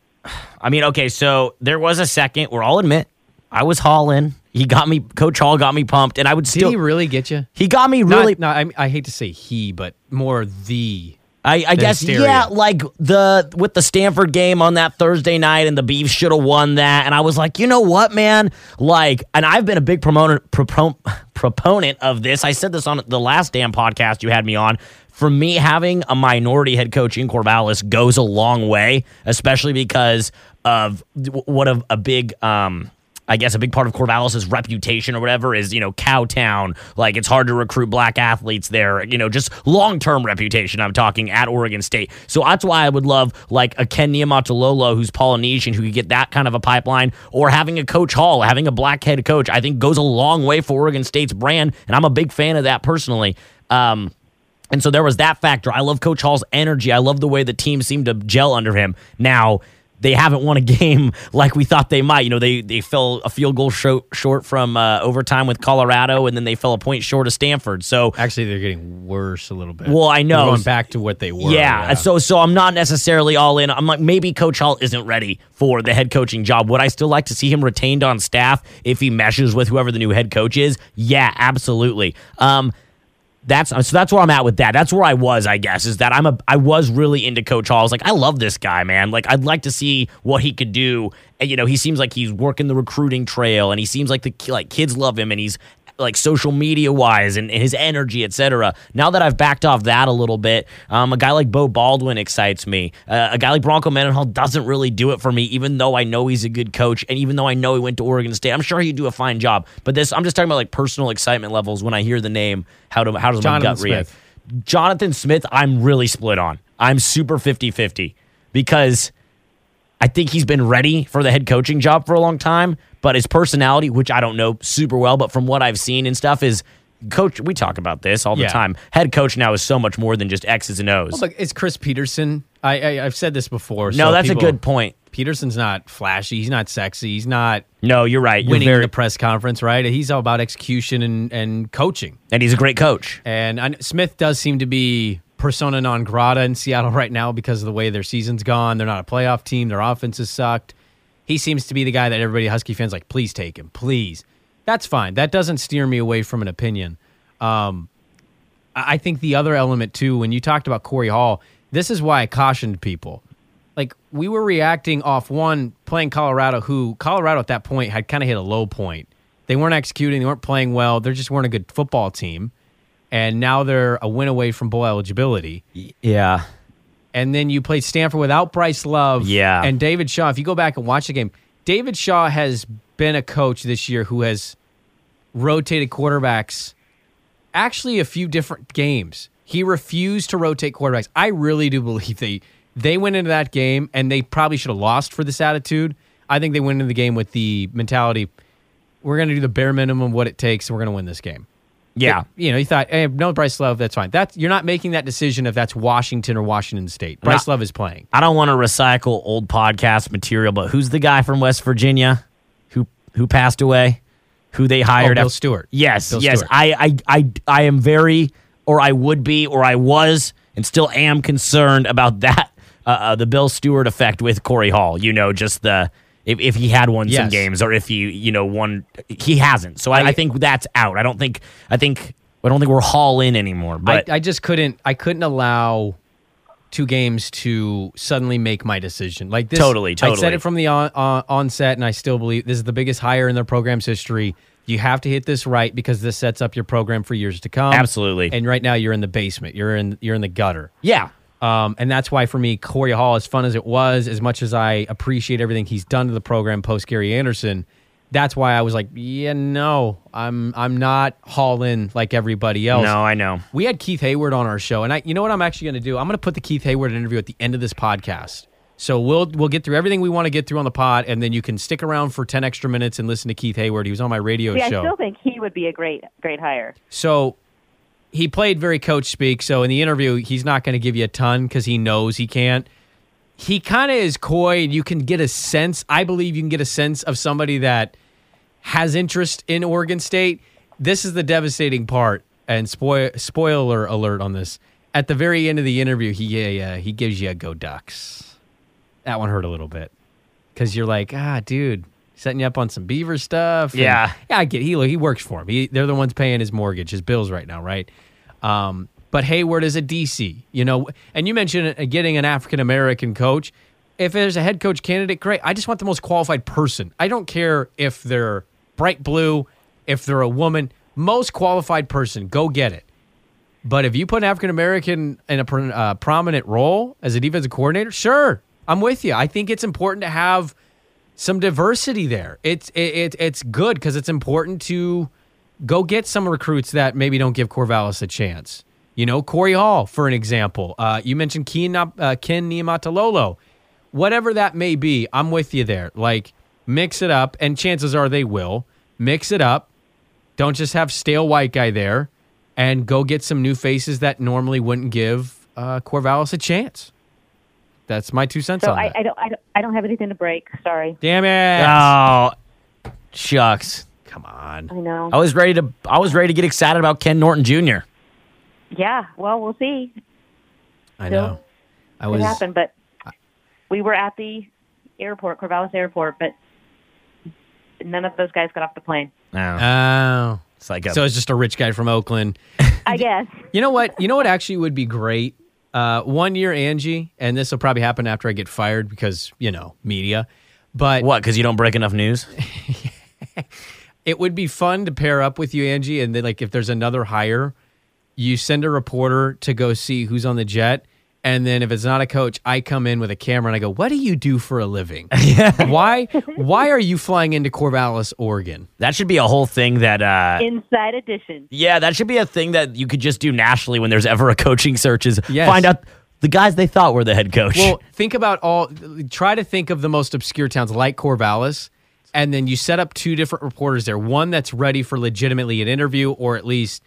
mean, okay, so there was a second where I'll admit I was hauling. He got me, Coach Hall got me pumped, and I would still... Did he really get you? He got me really... No, I hate to say he, but more the... I guess, hysteria. Yeah, like with the Stanford game on that Thursday night, and the Beavs should have won that. And I was like, you know what, man? Like, and I've been a big proponent of this. I said this on the last damn podcast you had me on. For me, having a minority head coach in Corvallis goes a long way, especially because of what a big... I guess a big part of Corvallis' reputation or whatever is, you know, Cowtown. Like, it's hard to recruit black athletes there. You know, just long-term reputation, I'm talking, at Oregon State. So that's why I would love, like, a Ken Niumatalolo who's Polynesian, who could get that kind of a pipeline, or having a Coach Hall, having a black head coach, I think goes a long way for Oregon State's brand, and I'm a big fan of that personally. And so there was that factor. I love Coach Hall's energy. I love the way the team seemed to gel under him. Now, they haven't won a game like we thought they might. You know, they fell a field goal short from overtime with Colorado, and then they fell a point short of Stanford. So actually, they're getting worse a little bit. Well, I know. They're going back to what they were. Yeah. So I'm not necessarily all in. I'm like, maybe Coach Hall isn't ready for the head coaching job. Would I still like to see him retained on staff if he meshes with whoever the new head coach is? Yeah, absolutely. That's where I'm at with that. That's where I was, I guess, is that I was really into Coach Hall. I was like, I love this guy, man. Like, I'd like to see what he could do. And, you know, he seems like he's working the recruiting trail, and he seems like the kids love him, and he's like social media wise and his energy, etc. Now that I've backed off that a little bit, a guy like Beau Baldwin excites me. A guy like Bronco Mendenhall doesn't really do it for me, even though I know he's a good coach, and even though I know he went to Oregon State. I'm sure he'd do a fine job. But this, I'm just talking about like personal excitement levels when I hear the name. How does my gut react? Jonathan Smith, I'm really split on. I'm super 50-50 because I think he's been ready for the head coaching job for a long time, but his personality, which I don't know super well, but from what I've seen and stuff, is coach. We talk about this all the time. Head coach now is so much more than just X's and O's. Well, look, it's Chris Peterson. I've said this before. No, so that's a good point. Peterson's not flashy. He's not sexy. He's not. No, you're right. Winning the press conference, right? He's all about execution and coaching. And he's a great coach. And Smith does seem to be persona non grata in Seattle right now because of the way their season's gone. They're not a playoff team. Their offense has sucked. He seems to be the guy that everybody Husky fans like, please take him, please. That's fine. That doesn't steer me away from an opinion. I think the other element, too, when you talked about Corey Hall, this is why I cautioned people. Like, we were reacting off one, playing Colorado, who Colorado at that point had kind of hit a low point. They weren't executing. They weren't playing well. They just weren't a good football team. And now they're a win away from bowl eligibility. Yeah. And then you played Stanford without Bryce Love. Yeah. And David Shaw, if you go back and watch the game, David Shaw has been a coach this year who has rotated quarterbacks actually a few different games. He refused to rotate quarterbacks. I really do believe they went into that game, and they probably should have lost for this attitude. I think they went into the game with the mentality, we're going to do the bare minimum of what it takes, and we're going to win this game. Yeah. You know, you thought, hey, no Bryce Love, that's fine. You're not making that decision if that's Washington or Washington State. Bryce Love is playing. I don't want to recycle old podcast material, but who's the guy from West Virginia who passed away, who they hired? Bill Stewart. Yes, Bill Stewart. I am very, or I would be, or I was, and still am concerned about that, the Bill Stewart effect with Corey Hall. You know, just the... If he had won some games, or if he, you know, won, he hasn't. So I think that's out. I don't think we're all in anymore. But I just couldn't allow two games to suddenly make my decision like this. Totally. I said it from the onset, and I still believe this is the biggest hire in their program's history. You have to hit this right because this sets up your program for years to come. Absolutely. And right now you're in the basement. You're in the gutter. Yeah. And that's why, for me, Corey Hall, as fun as it was, as much as I appreciate everything he's done to the program post Gary Anderson, that's why I was like, yeah, no, I'm not Hall in like everybody else. No, I know. We had Keith Heyward on our show, and you know what I'm actually going to do? I'm going to put the Keith Heyward interview at the end of this podcast. So we'll get through everything we want to get through on the pod, and then you can stick around for 10 extra minutes and listen to Keith Heyward. He was on my radio show. Yeah, I still think he would be a great hire. So he played very coach speak, so in the interview, he's not going to give you a ton because he knows he can't. He kind of is coy, and you can get a sense, I believe you can get a sense of somebody that has interest in Oregon State. This is the devastating part, and spoiler alert on this. At the very end of the interview, he gives you a go Ducks. That one hurt a little bit because you're like, dude, setting you up on some Beaver stuff. Yeah. Yeah, I get it. He works for him. They're the ones paying his mortgage, his bills right now, right? But Heyward is a DC, and you mentioned getting an African-American coach. If there's a head coach candidate, great. I just want the most qualified person. I don't care if they're bright blue, if they're a woman. Most qualified person, go get it. But if you put an African-American in a prominent role as a defensive coordinator, sure, I'm with you. I think it's important to have some diversity there. It's good because it's important to go get some recruits that maybe don't give Corvallis a chance. Corey Hall, for an example. You mentioned Ken Niumatalolo. Whatever that may be, I'm with you there. Like, mix it up, and chances are they will. Mix it up. Don't just have stale white guy there. And go get some new faces that normally wouldn't give Corvallis a chance. That's my 2 cents on that. I don't have anything to break. Sorry. Damn it! Oh, shucks! Come on. I know. I was ready to get excited about Ken Norton Jr. Yeah. Well, we'll see. I know. It happened, but we were at the airport, Corvallis Airport, but none of those guys got off the plane. Oh. So it's just a rich guy from Oakland. I guess. You know what actually would be great? 1 year, Angie, and this will probably happen after I get fired because, media. But what, because you don't break enough news? It would be fun to pair up with you, Angie, and then if there's another hire, you send a reporter to go see who's on the jet, and then if it's not a coach, I come in with a camera and I go, what do you do for a living? Yeah. Why are you flying into Corvallis, Oregon? That should be a whole thing that... Inside Edition. Yeah, that should be a thing that you could just do nationally when there's ever a coaching search is find out the guys they thought were the head coach. Well, try to think of the most obscure towns like Corvallis, and then you set up two different reporters there. One that's ready for legitimately an interview or at least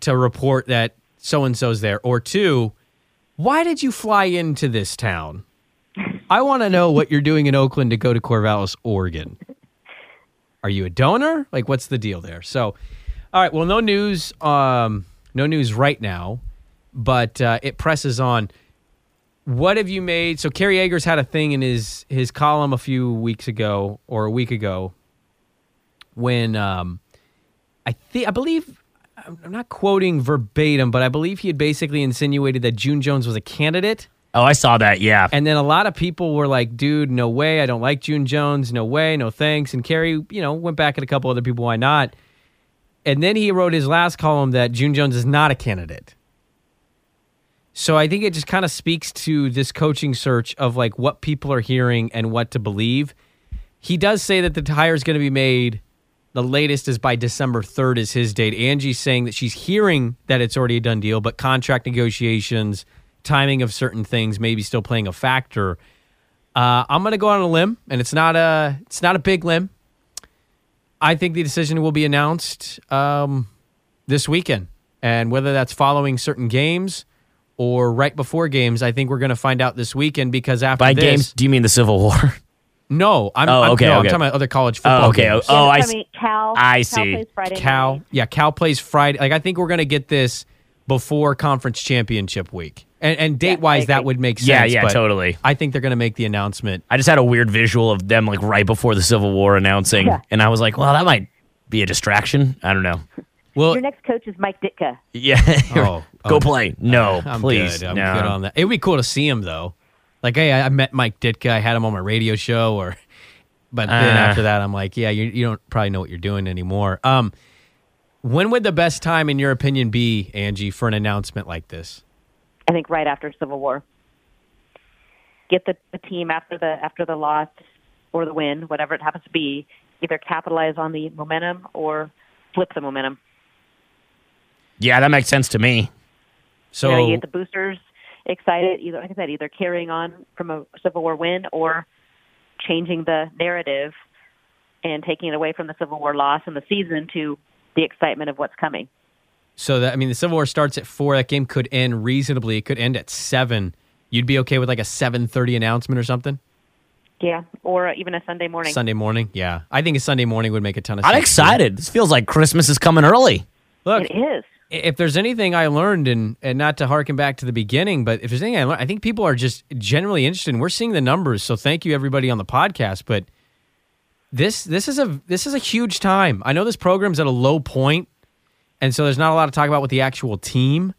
to report that so-and-so's there, or two... Why did you fly into this town? I want to know what you're doing in Oakland to go to Corvallis, Oregon. Are you a donor? What's the deal there? So, all right, well, no news right now, but it presses on. What have you made? So Kerry Eggers had a thing in his column a week ago when I'm not quoting verbatim, but I believe he had basically insinuated that June Jones was a candidate. Oh, I saw that, yeah. And then a lot of people were like, dude, no way, I don't like June Jones, no way, no thanks. And Kerry, went back at a couple other people, why not? And then he wrote his last column that June Jones is not a candidate. So I think it just kind of speaks to this coaching search of what people are hearing and what to believe. He does say that the hire is going to be made... The latest is by December 3rd is his date. Angie's saying that she's hearing that it's already a done deal, but contract negotiations, timing of certain things maybe still playing a factor. I'm going to go on a limb, and it's not a big limb. I think the decision will be announced this weekend, and whether that's following certain games or right before games, I think we're going to find out this weekend because after this... By games, do you mean the Civil War? No, I'm talking about other college football. Oh, okay. Games. Oh, I see. I see. Cal plays Friday. Cal plays Friday. I think we're going to get this before conference championship week. And date-wise, that would make sense. Yeah, totally. I think they're going to make the announcement. I just had a weird visual of them right before the Civil War announcing, and I was like, well, that might be a distraction. I don't know. Well, your next coach is Mike Ditka. Yeah. Go play. No, please. I'm good on that. It would be cool to see him, though. Hey, I met Mike Ditka. I had him on my radio show, but then after that, I'm like, yeah, you don't probably know what you're doing anymore. When would the best time, in your opinion, be, Angie, for an announcement like this? I think right after Civil War. Get the team after the loss or the win, whatever it happens to be, either capitalize on the momentum or flip the momentum. Yeah, that makes sense to me. So you get the boosters excited, either carrying on from a Civil War win or changing the narrative and taking it away from the Civil War loss in the season to the excitement of what's coming. So that, I mean, the Civil War starts at 4. That game could end reasonably. It could end at 7. You'd be okay with like a 7:30 announcement or something? Yeah, or even a Sunday morning. Sunday morning, yeah. I think a Sunday morning would make a ton of sense. I'm excited. This feels like Christmas is coming early. Look, it is. If there's anything I learned, and not to harken back to the beginning, but if there's anything I learned, I think people are just generally interested, and we're seeing the numbers, so thank you, everybody, on the podcast, but this is a huge time. I know this program's at a low point, and so there's not a lot to talk about with the actual team,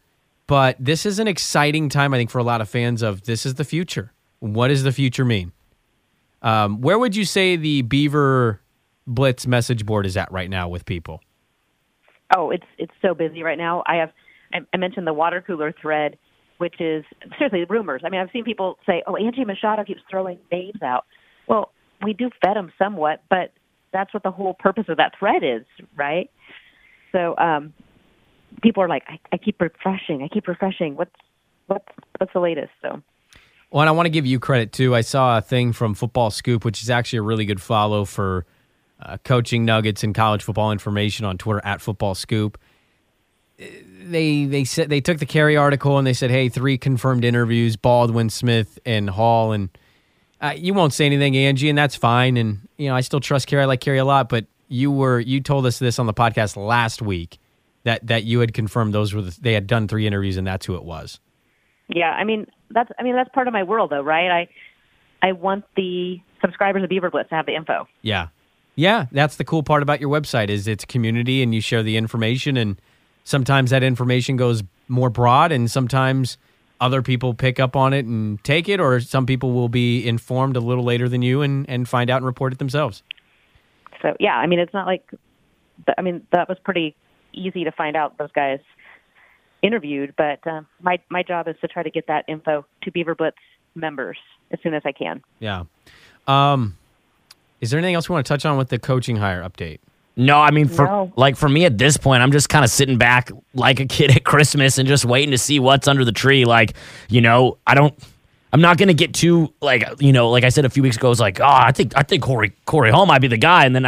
but this is an exciting time, I think, for a lot of fans of this is the future. What does the future mean? Where would you say the Beaver Blitz message board is at right now with people? Oh, it's so busy right now. I mentioned the water cooler thread, which is seriously rumors. I mean, I've seen people say, "Oh, Angie Machado keeps throwing names out." Well, we do vet them somewhat, but that's what the whole purpose of that thread is, right? So people are like, "I keep refreshing. I keep refreshing. What's the latest?" So. Well, and I want to give you credit, too. I saw a thing from Football Scoop, which is actually a really good follow for coaching nuggets and college football information on Twitter, at Football Scoop. They said they took the Kerry article and they said, hey, 3 confirmed interviews, Baldwin, Smith, and Hall. And you won't say anything, Angie, and that's fine. And, you know, I still trust Kerry. I like Kerry a lot. But you told us this on the podcast last week that you had confirmed those were they had done 3 interviews and that's who it was. Yeah, that's part of my world, though, right? I want the subscribers of Beaver Blitz to have the info. Yeah, that's the cool part about your website is it's community and you share the information, and sometimes that information goes more broad, and sometimes other people pick up on it and take it, or some people will be informed a little later than you and find out and report it themselves. So, yeah, I mean, it's not like... that was pretty easy to find out, those guys interviewed, but my job is to try to get that info to Beaver Blitz members as soon as I can. Yeah. Is there anything else we want to touch on with the coaching hire update? No, I mean, for me at this point, I'm just kind of sitting back like a kid at Christmas and just waiting to see what's under the tree. Like, you know, I'm not going to get too, like, you know, like I said a few weeks ago, I was like, oh, I think Corey Hall might be the guy. And then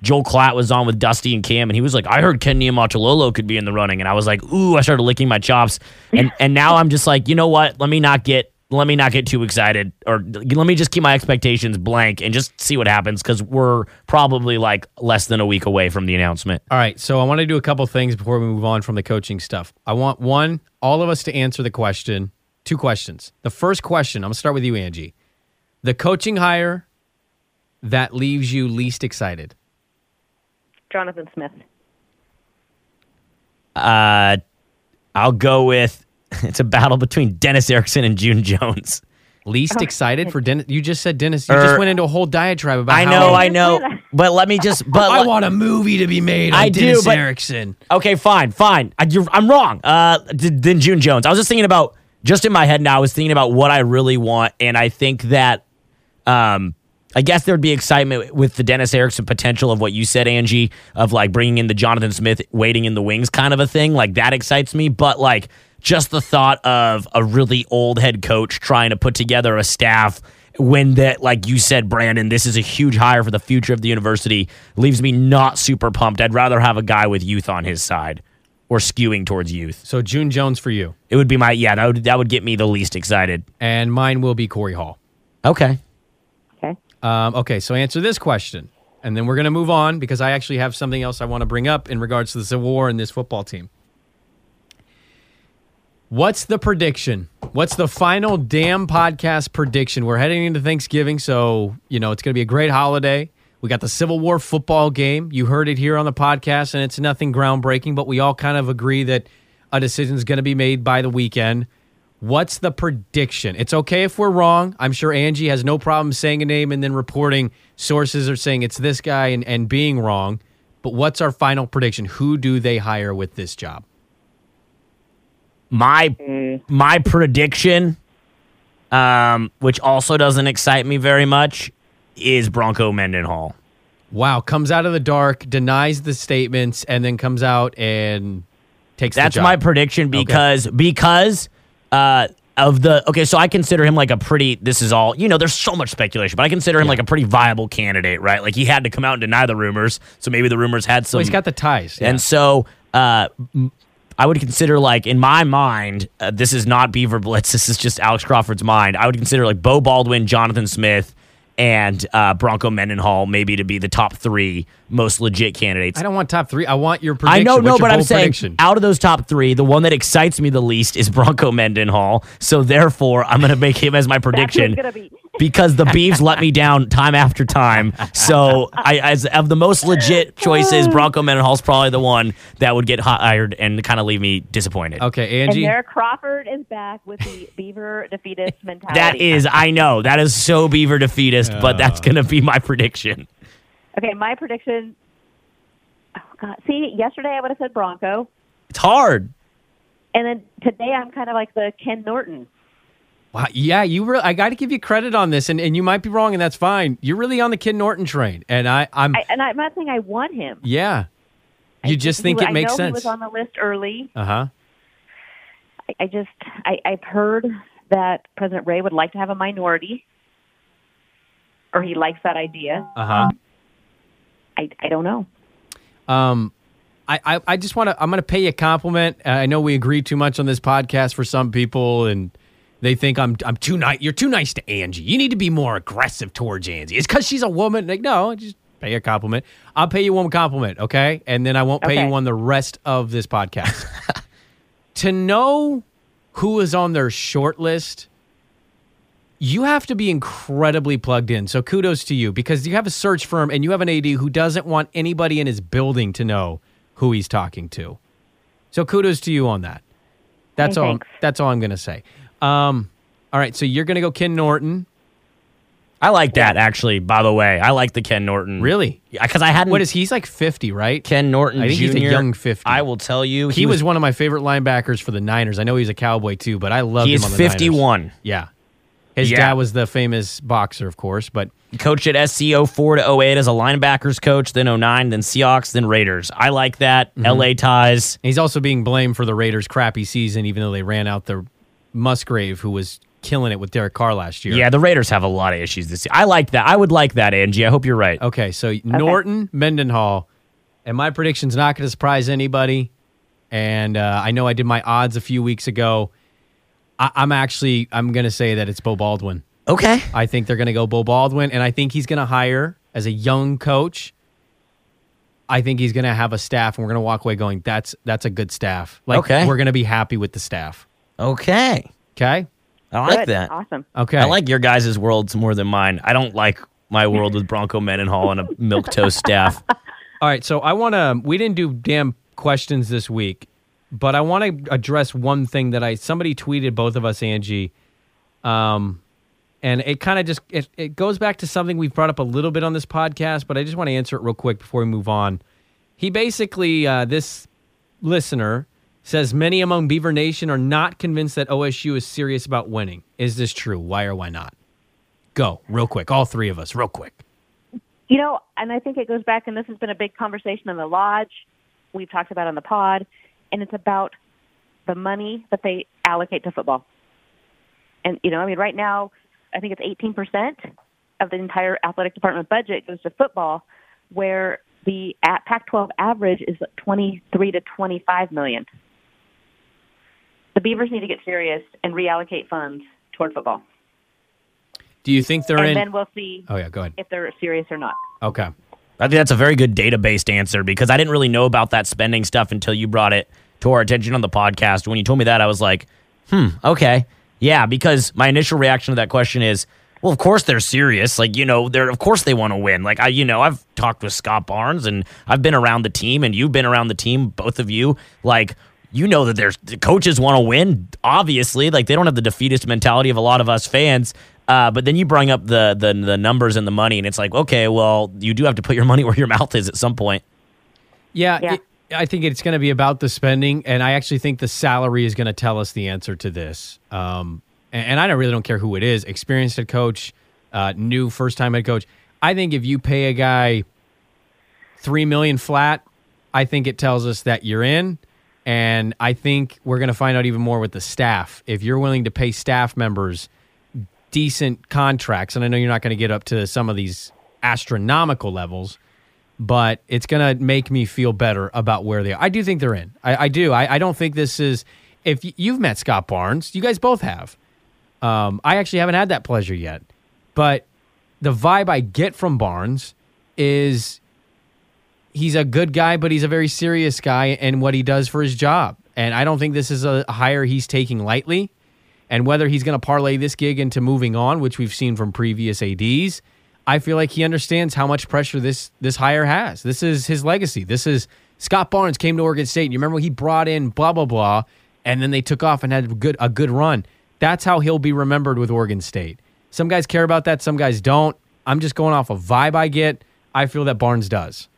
Joel Klatt was on with Dusty and Cam, and he was like, I heard Ken Niumatalolo could be in the running. And I was like, ooh, I started licking my chops. And now I'm just like, you know what? Let me not get too excited, or let me just keep my expectations blank and just see what happens, because we're probably like less than a week away from the announcement. All right, so I want to do a couple things before we move on from the coaching stuff. I want, one, all of us to answer the question. 2 questions. The first question, I'm going to start with you, Angie. The coaching hire that leaves you least excited? Jonathan Smith. I'll go with, it's a battle between Dennis Erickson and June Jones. Least excited for Dennis? You just said Dennis. You just went into a whole diatribe about I know. But let me just... I want a movie to be made on Dennis Erickson. Okay, fine. I'm wrong. Then June Jones. I was just thinking about... Just in my head now, I was thinking about what I really want, and I think that I guess there would be excitement with the Dennis Erickson potential of what you said, Angie, of like bringing in the Jonathan Smith waiting in the wings kind of a thing. Like that excites me, but like just the thought of a really old head coach trying to put together a staff when that, like you said, Brandon, this is a huge hire for the future of the university, leaves me not super pumped. I'd rather have a guy with youth on his side. Or skewing towards youth. So June Jones for you. It would be my, yeah, that would get me the least excited. And mine will be Corey Hall. Okay. Okay, so answer this question, and then we're going to move on because I actually have something else I want to bring up in regards to the Civil War and this football team. What's the prediction? What's the final damn podcast prediction? We're heading into Thanksgiving, so, you know, it's going to be a great holiday. We got the Civil War football game. You heard it here on the podcast, and it's nothing groundbreaking, but we all kind of agree that a decision is going to be made by the weekend. What's the prediction? It's okay if we're wrong. I'm sure Angie has no problem saying a name and then reporting sources are saying it's this guy and being wrong. But what's our final prediction? Who do they hire with this job? My prediction, which also doesn't excite me very much, is Bronco Mendenhall. Wow, comes out of the dark, denies the statements, and then comes out and takes the job. That's my prediction because I consider him like a pretty, this is all, you know, there's so much speculation, but I consider him like a pretty viable candidate, right? Like he had to come out and deny the rumors, so maybe the rumors had some. Well, he's got the ties. Yeah. And so I would consider, like, in my mind, this is not Beaver Blitz. This is just Alex Crawford's mind. I would consider, like, Beau Baldwin, Jonathan Smith, and Bronco Mendenhall maybe to be the top three most legit candidates. I don't want top three. I want your prediction. I know, no, but I'm saying out of those top three, the one that excites me the least is Bronco Mendenhall. So, therefore, I'm going to make him as my prediction. That's who it's gonna be. Because the Beavs let me down time after time. So, as of the most legit choices, Bronco Mendenhall's probably the one that would get hired and kind of leave me disappointed. Okay, Angie. And Derek Crawford is back with the Beaver defeatist mentality. That is, I know. That is so Beaver defeatist, but that's going to be my prediction. Okay, my prediction. Oh, God. See, yesterday I would have said Bronco. It's hard. And then today I'm kind of like the Ken Norton. Wow, yeah, I got to give you credit on this, and you might be wrong, and that's fine. You're really on the Ken Norton train, and I'm not saying I want him. Yeah, you just think it makes sense. I know he was on the list early. Uh-huh. I've heard that President Ray would like to have a minority, or he likes that idea. Uh-huh. I don't know. I just want to. I'm going to pay you a compliment. I know we agree too much on this podcast for some people, and. They think I'm too nice. You're too nice to Angie. You need to be more aggressive towards Angie. It's because she's a woman. Like, no, just pay a compliment. I'll pay you one compliment, okay? And then I won't pay you one the rest of this podcast. To know who is on their short list, you have to be incredibly plugged in. So kudos to you, because you have a search firm and you have an AD who doesn't want anybody in his building to know who he's talking to. So kudos to you on that. That's all I'm going to say. All right, so you're going to go Ken Norton. I like that, actually, by the way. I like the Ken Norton. Really? Because I hadn't... What is he? He's like 50, right? Ken Norton Jr. I think he's a young 50. I will tell you. He was one of my favorite linebackers for the Niners. I know he's a Cowboy, too, but I loved him on the Niners. He's 51. Yeah. His dad was the famous boxer, of course, but... He coached at SC 04 to 08 as a linebackers coach, then 09, then Seahawks, then Raiders. I like that. Mm-hmm. L.A. ties. And he's also being blamed for the Raiders' crappy season, even though they ran out the... Musgrave, who was killing it with Derek Carr last year. Yeah, the Raiders have a lot of issues this year. I like that. I would like that, Angie. I hope you're right. Okay, so Norton, Mendenhall, and my prediction's not going to surprise anybody, and I know I did my odds a few weeks ago. I'm going to say that it's Beau Baldwin. Okay. I think they're going to go Beau Baldwin, and I think he's going to hire as a young coach. I think he's going to have a staff, and we're going to walk away going, that's a good staff. Like, we're going to be happy with the staff. Okay. I like that. Awesome. Okay. I like your guys' worlds more than mine. I don't like my world with Bronco Mendenhall and a milquetoast staff. All right, so we didn't do damn questions this week, but I want to address one thing that somebody tweeted both of us, Angie, and it kind of just, it goes back to something we've brought up a little bit on this podcast, but I just want to answer it real quick before we move on. He basically, this listener, says many among Beaver Nation are not convinced that OSU is serious about winning. Is this true? Why or why not? Go, real quick. All three of us, real quick. You know, and I think it goes back, and this has been a big conversation in the lodge. We've talked about it on the pod, and it's about the money that they allocate to football. And, you know, I mean, right now, I think it's 18% of the entire athletic department budget goes to football, where the Pac-12 average is 23 to 25 million. The Beavers need to get serious and reallocate funds toward football. Do you think they're in? And then we'll see if they're serious or not. Okay. I think that's a very good data-based answer, because I didn't really know about that spending stuff until you brought it to our attention on the podcast. When you told me that, I was like, okay. Yeah, because my initial reaction to that question is, well, of course they're serious. Like, you know, of course they want to win. Like, I've talked with Scott Barnes, and I've been around the team, and you've been around the team, both of you. Like, you know that the coaches want to win, obviously. Like, they don't have the defeatist mentality of a lot of us fans. But then you bring up the numbers and the money, and it's like, okay, well, you do have to put your money where your mouth is at some point. Yeah. I think it's going to be about the spending, and I actually think the salary is going to tell us the answer to this. And I really don't care who it is, experienced head coach, new first-time head coach. I think if you pay a guy $3 million flat, I think it tells us that you're in. And I think we're going to find out even more with the staff. If you're willing to pay staff members decent contracts, and I know you're not going to get up to some of these astronomical levels, but it's going to make me feel better about where they are. I do think they're in. I do. I don't think this is – if you've met Scott Barnes, you guys both have. I actually haven't had that pleasure yet. But the vibe I get from Barnes is he's a good guy, but he's a very serious guy in what he does for his job. And I don't think this is a hire he's taking lightly. And whether he's going to parlay this gig into moving on, which we've seen from previous ADs, I feel like he understands how much pressure this hire has. This is his legacy. This is Scott Barnes came to Oregon State. You remember when he brought in blah, blah, blah, and then they took off and had a good run. That's how he'll be remembered with Oregon State. Some guys care about that. Some guys don't. I'm just going off a vibe I get. I feel that Barnes does.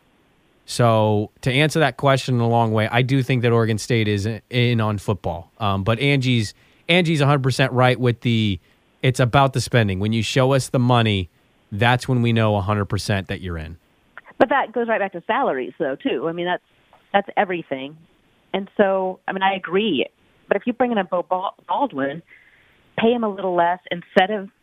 So to answer that question in a long way, I do think that Oregon State is in on football. But Angie's 100% right with it's about the spending. When you show us the money, that's when we know 100% that you're in. But that goes right back to salaries, though, too. I mean, that's everything. And so, I mean, I agree. But if you bring in a Beau Baldwin, pay him a little less,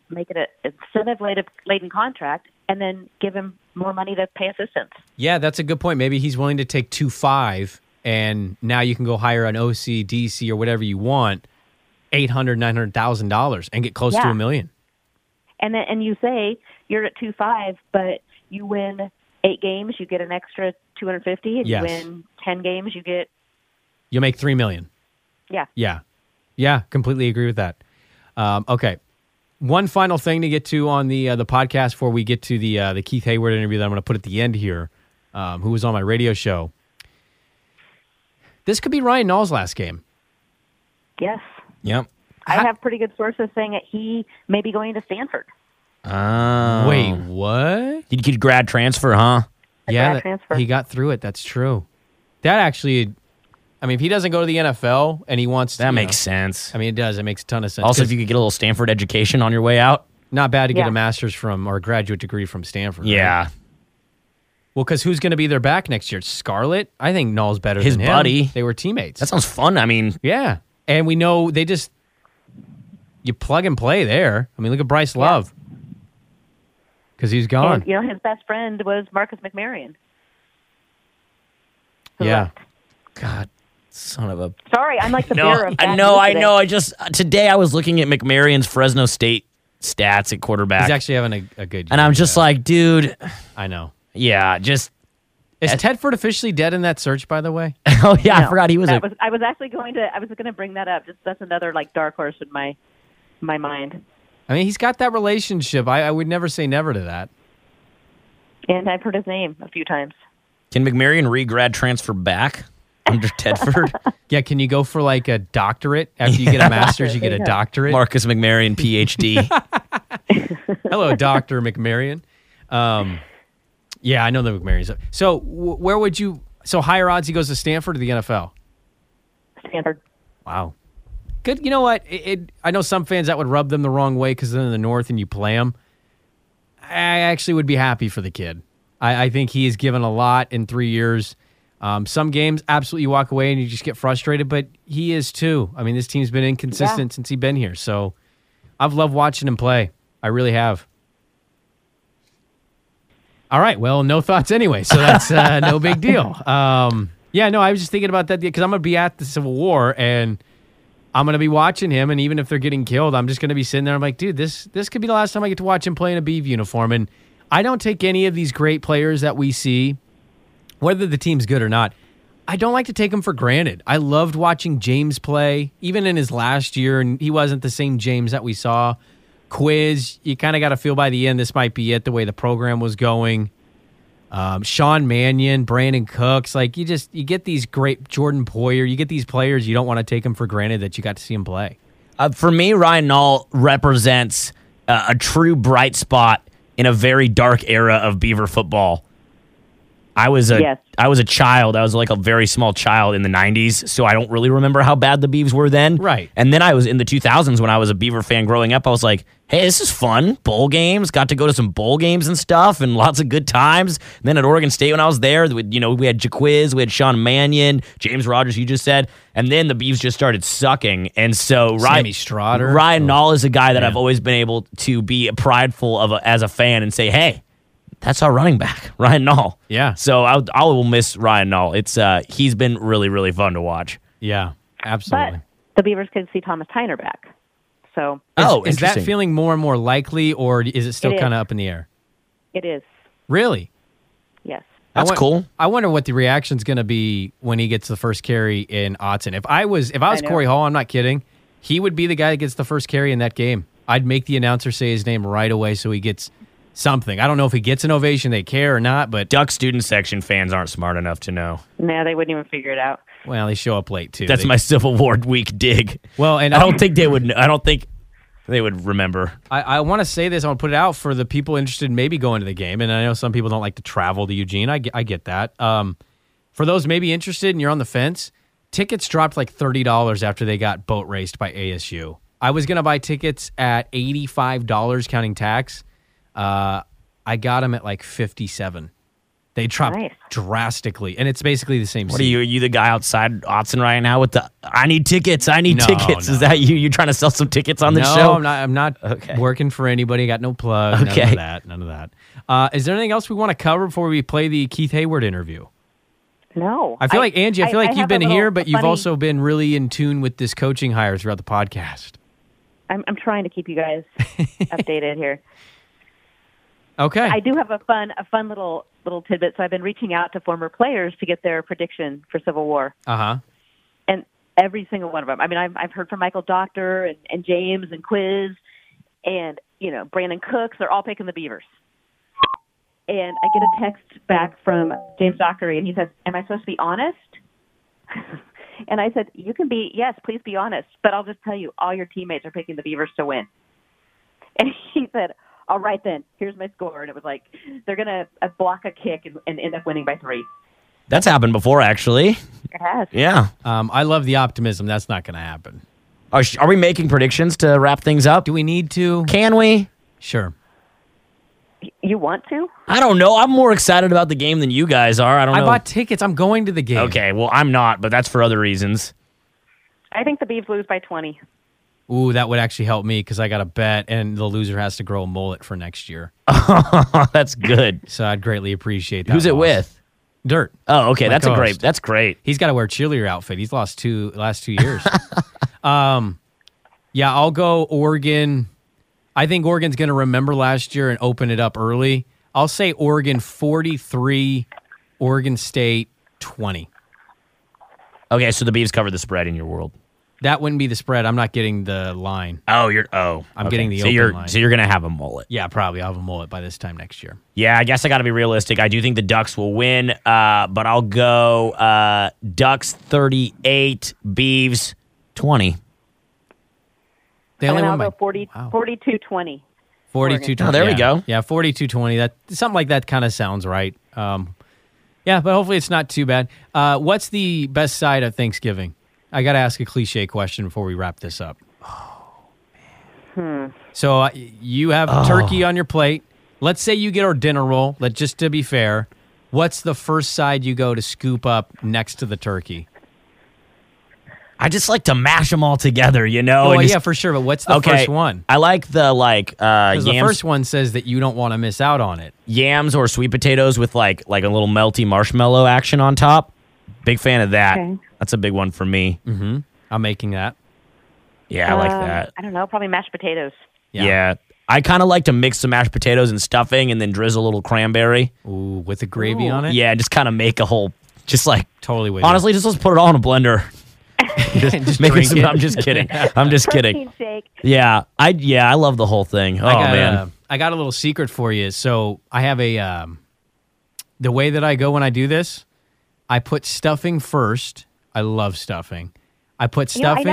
make it an incentive-laden contract, and then give him more money to pay assistants. Yeah, that's a good point. Maybe he's willing to take 2.5, and now you can go hire an OC, DC, or whatever you want, $800,000, $900,000 and get close to $1 million. And then, and you say you're at 2.5, but you win 8 games, you get an extra $250. If you win 10 games, you'll make $3 million. Yeah. Yeah. Yeah. Completely agree with that. Okay. One final thing to get to on the podcast before we get to the Keith Heyward interview that I'm going to put at the end here, who was on my radio show. This could be Ryan Nall's last game. Yes. Yep. I have pretty good sources saying that he may be going to Stanford. Oh. Wait, what? He did grad transfer, huh? Grad transfer. He got through it. That's true. That actually, I mean, if he doesn't go to the NFL and he wants to. That makes sense. I mean, it does. It makes a ton of sense. Also, if you could get a little Stanford education on your way out. Not bad to get a master's from or a graduate degree from Stanford. Yeah. Right? Well, because who's going to be their back next year? Scarlett? I think Nall's better than him. His buddy. They were teammates. That sounds fun. I mean. Yeah. And we know you plug and play there. I mean, look at Bryce Love. Because he's gone. And, his best friend was Marcus McMarion. Yeah. God, son of a... Sorry, I'm like the bearer of bad news. I know. I just... Today I was looking at McMarion's Fresno State stats at quarterback. He's actually having a good year. And I'm just like, dude... I know. Yeah, just... Is Tedford officially dead in that search, by the way? Oh, yeah, I forgot he was... I was going to bring that up. Just that's another, dark horse in my mind. I mean, he's got that relationship. I would never say never to that. And I've heard his name a few times. Can McMarion re-grad transfer back under Tedford? Yeah, can you go for, a doctorate? After you get a master's, you get a doctorate? Marcus McMarion, PhD. Hello, Dr. McMarion. Yeah, I know the McMarions. So where would you... So higher odds he goes to Stanford or the NFL? Stanford. Wow. Good. You know what? I know some fans that would rub them the wrong way because they're in the North and you play them. I actually would be happy for the kid. I think he has given a lot in 3 years. Some games, absolutely you walk away and you just get frustrated, but he is too. I mean, this team's been inconsistent since he's been here. So I've loved watching him play. I really have. All right, well, no thoughts anyway, so that's no big deal. I was just thinking about that because I'm going to be at the Civil War, and I'm going to be watching him, and even if they're getting killed, I'm just going to be sitting there. I'm like, dude, this could be the last time I get to watch him play in a Beav uniform, and I don't take any of these great players that we see, whether the team's good or not. I don't like to take them for granted. I loved watching James play, even in his last year, and he wasn't the same James that we saw. Quiz, you kind of got to feel by the end this might be it, the way the program was going. Sean Mannion, Brandon Cooks, you get these great Jordan Poyer, you get these players, you don't want to take them for granted that you got to see them play. For me, Ryan Nall represents a true bright spot in a very dark era of Beaver football. I was a child. I was a very small child in the 90s, so I don't really remember how bad the Beavs were then. Right. And then I was in the 2000s when I was a Beaver fan growing up. I was like, hey, this is fun. Bowl games. Got to go to some bowl games and stuff and lots of good times. And then at Oregon State when I was there, we had Jaquiz, we had Sean Mannion, James Rogers, you just said. And then the Beavs just started sucking. And so Ryan Nall is a guy that I've always been able to be prideful of as a fan and say, hey, that's our running back, Ryan Nall. Yeah. So I will miss Ryan Nall. It's he's been really, really fun to watch. Yeah, absolutely. But the Beavers could see Thomas Heiner back. So is that feeling more and more likely, or is it still kind of up in the air? It is. Really? Yes. That's cool. I wonder what the reaction's going to be when he gets the first carry in Autzen. If I was Corey Hall, I'm not kidding, he would be the guy that gets the first carry in that game. I'd make the announcer say his name right away so he gets something. I don't know if he gets an ovation, they care or not, but Duck student section fans aren't smart enough to know. No, they wouldn't even figure it out. Well, they show up late too. That's my Civil War week dig. Well, and I don't think they would remember. I want to say this. I want to put it out for the people interested in maybe going to the game. And I know some people don't like to travel to Eugene. I get that. For those maybe interested and you're on the fence, tickets dropped like $30 after they got boat raced by ASU. I was going to buy tickets at $85 counting tax. I got them at like $57. They dropped drastically, and it's basically the same. What scene. Are you the guy outside Autzen right now with the I need tickets? No. Is that you? You trying to sell some tickets on the show? No, I'm not working for anybody. Got no plug. Okay. None of that. Is there anything else we want to cover before we play the Keith Heyward interview? No. I feel like, Angie, you've been here, but you've also been really in tune with this coaching hire throughout the podcast. I'm trying to keep you guys updated here. Okay. I do have a fun little tidbit. So I've been reaching out to former players to get their prediction for Civil War. Uh-huh. And every single one of them. I mean, I've heard from Michael Doctor and James and Quiz and, Brandon Cooks. They're all picking the Beavers. And I get a text back from James Dockery, and he says, "Am I supposed to be honest?" And I said, "You can be, yes, please be honest. But I'll just tell you, all your teammates are picking the Beavers to win." And he said, "All right, then, here's my score." And it was like, they're going to block a kick and end up winning by 3. That's happened before, actually. It has. Yeah. I love the optimism. That's not going to happen. Are we making predictions to wrap things up? Do we need to? Can we? Sure. You want to? I don't know. I'm more excited about the game than you guys are. I bought tickets. I'm going to the game. Okay, well, I'm not, but that's for other reasons. I think the Beavs lose by 20. Ooh, that would actually help me because I got a bet, and the loser has to grow a mullet for next year. That's good. So I'd greatly appreciate that. Who's it with? Dirt. Oh, okay. That's great. He's got to wear a cheerleader outfit. He's lost last 2 years. Yeah, I'll go Oregon. I think Oregon's going to remember last year and open it up early. I'll say Oregon 43, Oregon State 20. Okay, so the Beavs cover the spread in your world. That wouldn't be the spread. I'm not getting the line. I'm getting the open line. So you're going to have a mullet. Yeah, probably. I'll have a mullet by this time next year. Yeah, I guess I got to be realistic. I do think the Ducks will win, but I'll go Ducks 38, Beavs 20. I'll go 42-20. 42-20. Oh, there we go. Yeah, 42-20. Something like that kind of sounds right. Yeah, but hopefully it's not too bad. What's the best side of Thanksgiving? I got to ask a cliche question before we wrap this up. Oh, man. So you have turkey on your plate. Let's say you get our dinner roll. Just to be fair, what's the first side you go to scoop up next to the turkey? I just like to mash them all together, Oh, well, yeah, for sure. But what's the first one? I like the because the first one says that you don't want to miss out on it. Yams or sweet potatoes with like a little melty marshmallow action on top. Big fan of that. Okay. That's a big one for me. Mm-hmm. I'm making that. Yeah, I like that. I don't know. Probably mashed potatoes. Yeah. I kind of like to mix some mashed potatoes and stuffing and then drizzle a little cranberry. Ooh, with the gravy on it? Yeah, just kind of make a whole, just like. Totally with honestly, just let's put it all in a blender. just make some, I'm just kidding. I'm just kidding. Shake. Yeah. I love the whole thing. I got a little secret for you. So I have a, the way that I go when I do this, I put stuffing first. I love stuffing. I put stuffing.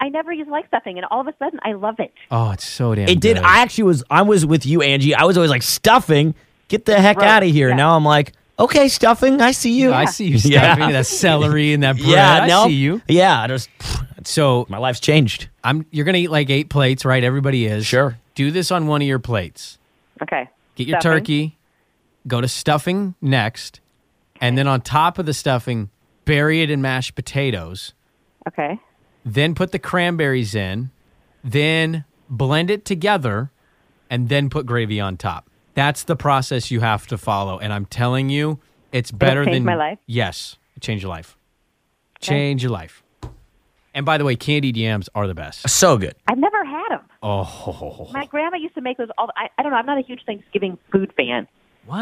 I never used to like stuffing, and all of a sudden, I love it. Oh, it's so damn good. It did. I was with you, Angie. I was always like, stuffing, get the heck out of here. Yeah. Now I'm like, okay, stuffing, I see you. Yeah. I see you stuffing that celery and that bread. I see you. Yeah. So my life's changed. You're going to eat like 8 plates, right? Everybody is. Sure. Do this on one of your plates. Okay. Get your turkey. Go to stuffing next. And then on top of the stuffing, bury it in mashed potatoes. Okay. Then put the cranberries in. Then blend it together. And then put gravy on top. That's the process you have to follow. And I'm telling you, it's better than... my life? Yes. Change your life. Okay. Change your life. And by the way, candied yams are the best. So good. I've never had them. Oh. My grandma used to make those all... I don't know. I'm not a huge Thanksgiving food fan. What?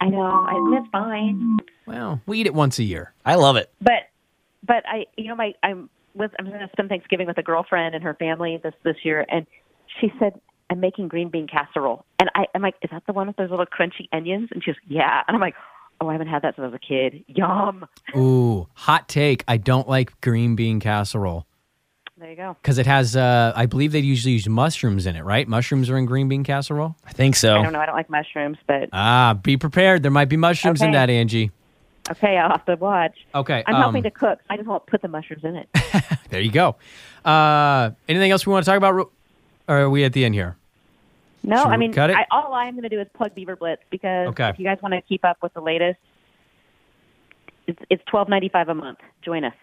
I know. That's fine. Well, we eat it once a year. I love it. But I, you know, I'm going to spend Thanksgiving with a girlfriend and her family this year, and she said, I'm making green bean casserole. And I'm like, is that the one with those little crunchy onions? And she goes, yeah. And I'm like, oh, I haven't had that since I was a kid. Yum. Ooh, hot take. I don't like green bean casserole. There you go. Because it has, I believe they usually use mushrooms in it, right? Mushrooms are in green bean casserole? I think so. I don't know. I don't like mushrooms, but. Ah, be prepared. There might be mushrooms in that, Angie. Okay, I'll have to watch. Okay. I'm helping to cook. I just won't put the mushrooms in it. There you go. Anything else we want to talk about? Or are we at the end here? No, I mean, all I'm going to do is plug Beaver Blitz because if you guys want to keep up with the latest, it's $12.95 a month. Join us.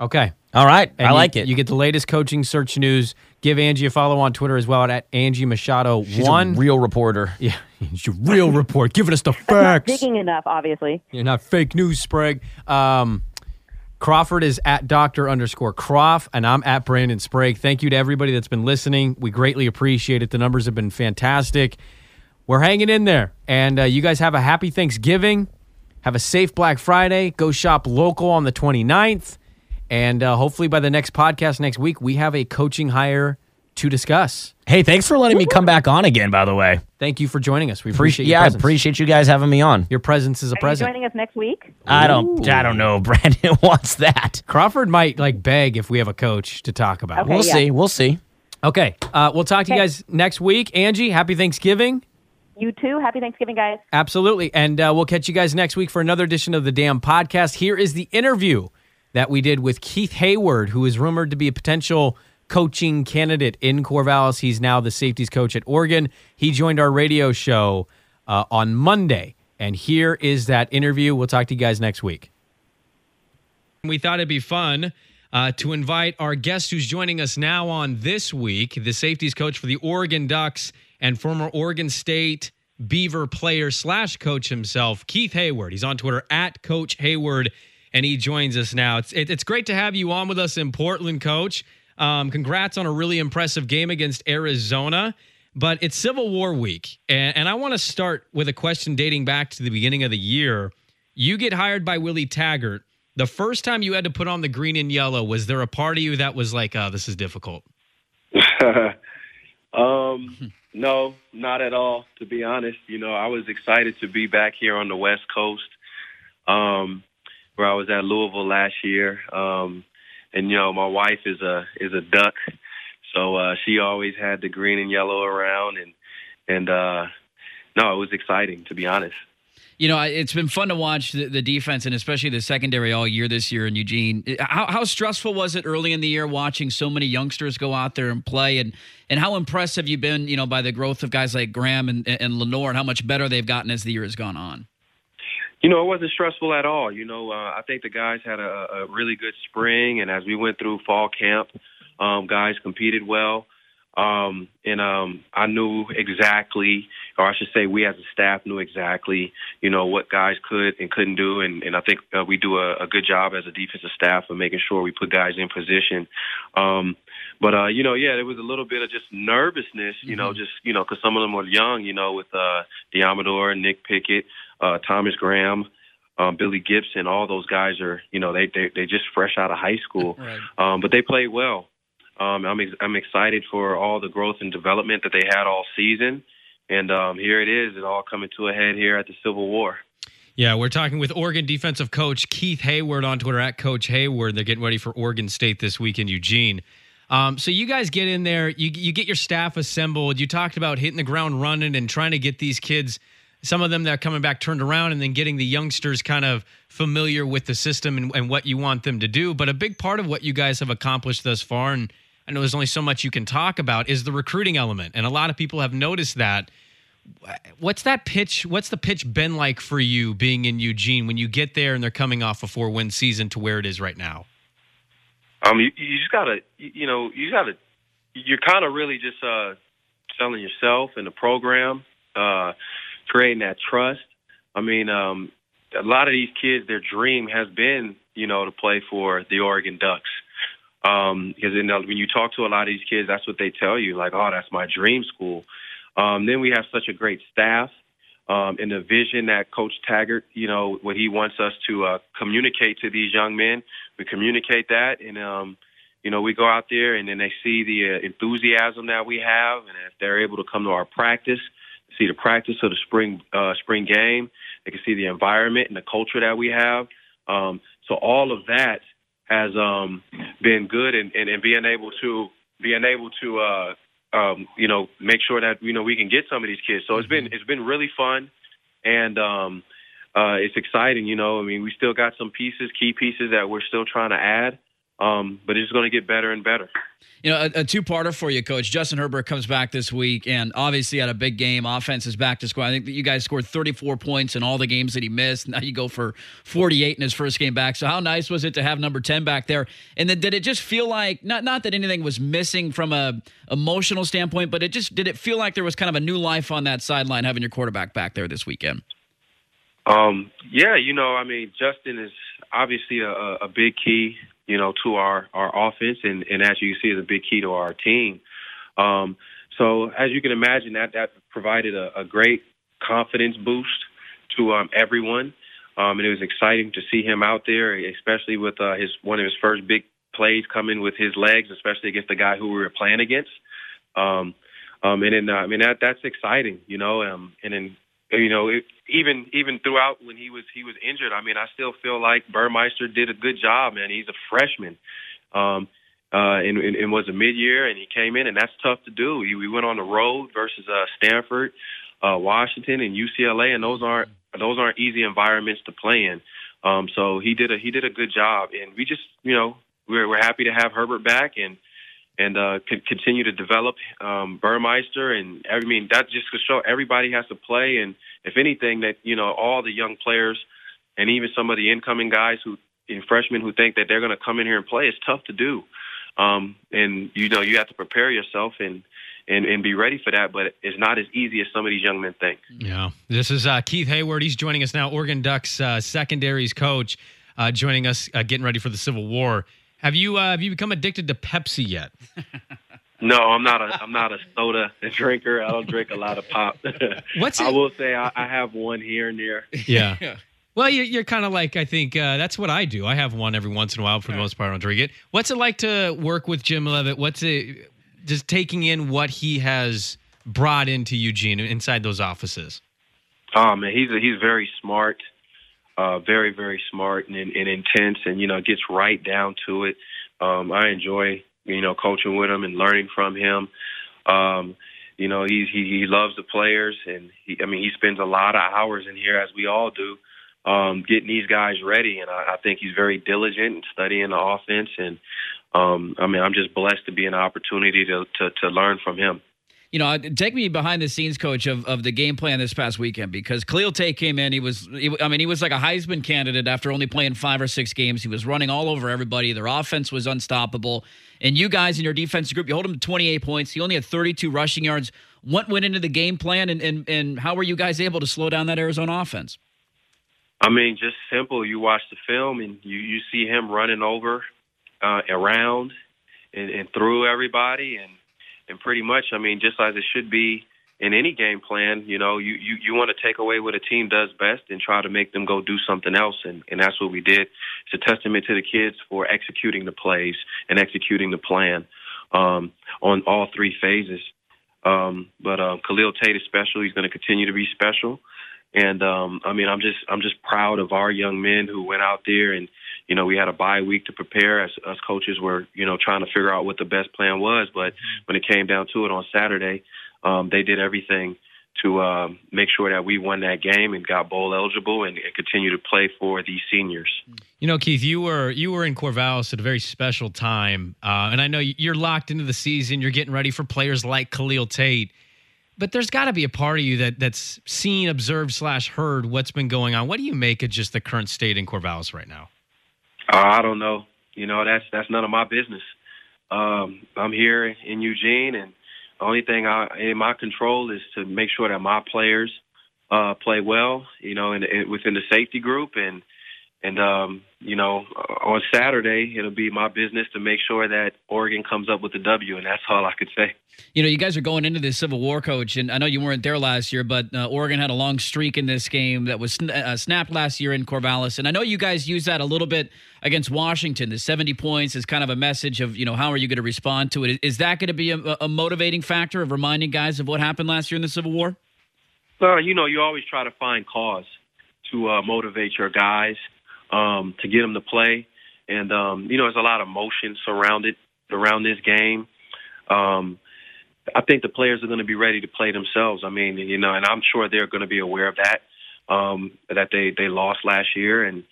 Okay. All right. And I like it. You get the latest coaching search news. Give Angie a follow on Twitter as well at Angie Machado. She's a real reporter. Yeah. She's a real reporter. Giving us the facts. I'm not digging enough, obviously. You're not fake news, Sprague. Crawford is at Dr._Croff, and I'm at Brandon Sprague. Thank you to everybody that's been listening. We greatly appreciate it. The numbers have been fantastic. We're hanging in there. And you guys have a happy Thanksgiving. Have a safe Black Friday. Go shop local on the 29th. And hopefully by the next podcast next week, we have a coaching hire to discuss. Hey, thanks for letting me come back on again, by the way. Thank you for joining us. We appreciate your presence. I appreciate you guys having me on. Your presence is a present. Are you joining us next week? I don't know. Brandon wants that. Crawford might beg if we have a coach to talk about. Okay, we'll see. Okay. We'll talk to you guys next week. Angie, happy Thanksgiving. You too. Happy Thanksgiving, guys. Absolutely. And we'll catch you guys next week for another edition of The Damn Podcast. Here is the interview that we did with Keith Heyward, who is rumored to be a potential coaching candidate in Corvallis. He's now the safeties coach at Oregon. He joined our radio show on Monday, and here is that interview. We'll talk to you guys next week. We thought it'd be fun to invite our guest who's joining us now on This Week, the safeties coach for the Oregon Ducks and former Oregon State Beaver player / coach himself, Keith Heyward. He's on Twitter, at Coach Heyward, and he joins us now. It's great to have you on with us in Portland, Coach. Congrats on a really impressive game against Arizona, but it's Civil War week. And I want to start with a question dating back to the beginning of the year. You get hired by Willie Taggart. The first time you had to put on the green and yellow, was there a part of you that was like, oh, this is difficult? No, not at all. To be honest, I was excited to be back here on the West Coast, where I was at Louisville last year. And, my wife is a Duck, so she always had the green and yellow around. And it was exciting, to be honest. It's been fun to watch the defense and especially the secondary all year this year in Eugene. How stressful was it early in the year watching so many youngsters go out there and play? And how impressed have you been, by the growth of guys like Graham and Lenore and how much better they've gotten as the year has gone on? It wasn't stressful at all. I think the guys had a really good spring, and as we went through fall camp, guys competed well. I knew exactly, or I should say we as a staff knew exactly, what guys could and couldn't do. And I think we do a good job as a defensive staff of making sure we put guys in position. But there was a little bit of just nervousness, because some of them were young, with Diamador, Nick Pickett, Thomas Graham, Billy Gibson. All those guys are, they just fresh out of high school. Right. But they played well. I'm excited for all the growth and development that they had all season. And here it is. It all coming to a head here at the Civil War. Yeah, we're talking with Oregon defensive coach Keith Heyward on Twitter, at Coach Heyward. They're getting ready for Oregon State this week in Eugene. So you guys get in there. You get your staff assembled. You talked about hitting the ground running and trying to get these kids – some of them that are coming back turned around, and then getting the youngsters kind of familiar with the system and what you want them to do. But a big part of what you guys have accomplished thus far, and I know there's only so much you can talk about, is the recruiting element. And a lot of people have noticed that. What's the pitch been like for you being in Eugene when you get there and they're coming off a 4-win season to where it is right now? You're kind of really just selling yourself and the program. creating that trust. I mean, a lot of these kids, their dream has been, you know, to play for the Oregon Ducks. Because when you talk to a lot of these kids, that's what they tell you, like, oh, that's my dream school. Then we have such a great staff and the vision that Coach Taggart, you know, what he wants us to communicate to these young men. We communicate that, and, you know, we go out there and then they see the enthusiasm that we have, and if they're able to come to our practice, see the practice of the spring game, they can see the environment and the culture that we have. So all of that has been good, and being able to you know, make sure that, you know, we can get some of these kids. So it's been really fun, and it's exciting. You know, I mean, we still got some pieces, key pieces that we're still trying to add, but it's going to get better and better. You know, a two-parter for you, Coach. Justin Herbert comes back this week and obviously had a big game. Offense is back to score. I think that you guys scored 34 points in all the games that he missed. Now you go for 48 in his first game back. So how nice was it to have number 10 back there? And then did it just feel like, not that anything was missing from a emotional standpoint, but did it feel like there was kind of a new life on that sideline having your quarterback back there this weekend? Yeah, you know, I mean, Justin is obviously a big key, you know, to our offense, and as you see, is a big key to our team. So as you can imagine, that provided a great confidence boost to everyone, and it was exciting to see him out there, especially with one of his first big plays coming with his legs, especially against the guy who we were playing against. And then, I mean, that's exciting, you know. And then, you know, even throughout when he was injured, I mean, I still feel like Burmeister did a good job, man. He's a freshman, and was a mid-year, and he came in, and that's tough to do. We went on the road versus Stanford, Washington, and UCLA, and those aren't easy environments to play in. So he did a good job, and we just, you know, we're happy to have Herbert back, and continue to develop Burmeister. And I mean, that just to show everybody has to play. And if anything, that, you know, all the young players and even some of the incoming guys freshmen who think that they're going to come in here and play, it's tough to do. And, you know, you have to prepare yourself and be ready for that, but it's not as easy as some of these young men think. Yeah. This is Keith Heyward. He's joining us now, Oregon Ducks secondaries coach, joining us, getting ready for the Civil War. Have you become addicted to Pepsi yet? No, I'm not a soda drinker. I don't drink a lot of pop. I will say I have one here and there. Yeah. Well, you're kind of like, I think that's what I do. I have one every once in a while. For the most part, I don't drink it. What's it like to work with Jim Leavitt? What's it just taking in what he has brought into Eugene inside those offices? Oh man, he's very smart. Very, very smart and intense, and, you know, gets right down to it. I enjoy, you know, coaching with him and learning from him. You know, he loves the players, and he spends a lot of hours in here, as we all do, getting these guys ready. And I think he's very diligent in studying the offense. And, I mean, I'm just blessed to be an opportunity to learn from him. You know, take me behind the scenes, Coach, of the game plan this past weekend, because Khalil Tate came in. He was like a Heisman candidate after only playing 5 or 6 games. He was running all over everybody. Their offense was unstoppable. And you guys in your defensive group, you hold him to 28 points. He only had 32 rushing yards. What went into the game plan, and how were you guys able to slow down that Arizona offense? I mean, just simple. You watch the film, and you see him running over, around, and through everybody, and pretty much, I mean, just as it should be in any game plan, you know, you want to take away what a team does best and try to make them go do something else, and that's what we did. It's a testament to the kids for executing the plays and executing the plan on all 3 phases. But Khalil Tate is special. He's going to continue to be special. And, I mean, I'm just proud of our young men who went out there, and, you know, we had a bye week to prepare as us coaches were, you know, trying to figure out what the best plan was. But when it came down to it on Saturday, they did everything to make sure that we won that game and got bowl eligible and continue to play for the seniors. You know, Keith, you were in Corvallis at a very special time. And I know you're locked into the season. You're getting ready for players like Khalil Tate. But there's got to be a part of you that's seen, observed, /heard what's been going on. What do you make of just the current state in Corvallis right now? I don't know. You know, that's none of my business. I'm here in Eugene, and The only thing in my control is to make sure that my players play well, you know, within the safety group. And you know, on Saturday, it'll be my business to make sure that Oregon comes up with the W, and that's all I could say. You know, you guys are going into this Civil War, Coach, and I know you weren't there last year, but Oregon had a long streak in this game that was snapped last year in Corvallis. And I know you guys used that a little bit against Washington. The 70 points is kind of a message of, you know, how are you going to respond to it? Is that going to be a motivating factor of reminding guys of what happened last year in the Civil War? Well, you know, you always try to find cause to motivate your guys. To get them to play. And, you know, there's a lot of emotion surrounded around this game. I think the players are going to be ready to play themselves. I mean, you know, and I'm sure they're going to be aware of that, that they lost last year. And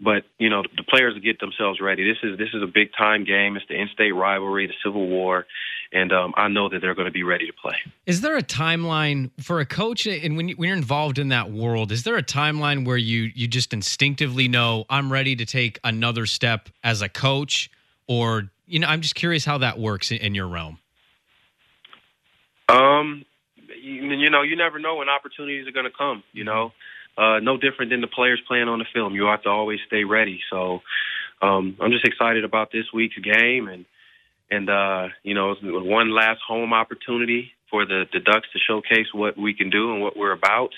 but, you know, the players will get themselves ready. This is a big-time game. It's the in-state rivalry, the Civil War. And I know that they're going to be ready to play. Is there a timeline for a coach? And when you're involved in that world, is there a timeline where you just instinctively know I'm ready to take another step as a coach? Or, you know, I'm just curious how that works in your realm. You know, you never know when opportunities are going to come, you know. No different than the players playing on the film. You have to always stay ready. So I'm just excited about this week's game and you know, it's one last home opportunity for the Ducks to showcase what we can do and what we're about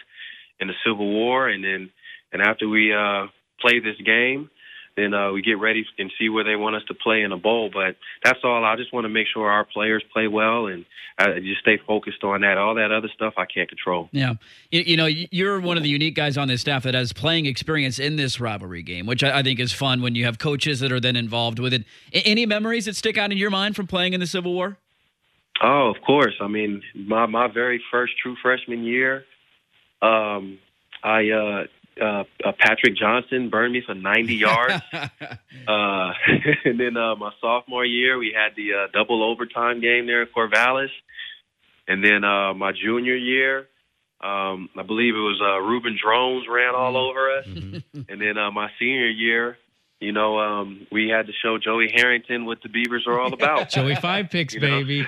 in the Civil War. And after we play this game, then we get ready and see where they want us to play in a bowl. But that's all. I just want to make sure our players play well and just stay focused on that. All that other stuff I can't control. Yeah. You know, you're one of the unique guys on this staff that has playing experience in this rivalry game, which I think is fun when you have coaches that are then involved with it. Any memories that stick out in your mind from playing in the Civil War? Oh, of course. I mean, my very first true freshman year, Patrick Johnson burned me for 90 yards. And then my sophomore year, we had the double overtime game there at Corvallis. And then my junior year, I believe it was Ruben Drones ran all over us. Mm-hmm. And then my senior year, you know, we had to show Joey Harrington what the Beavers are all about. Joey Five Picks, you know? Baby.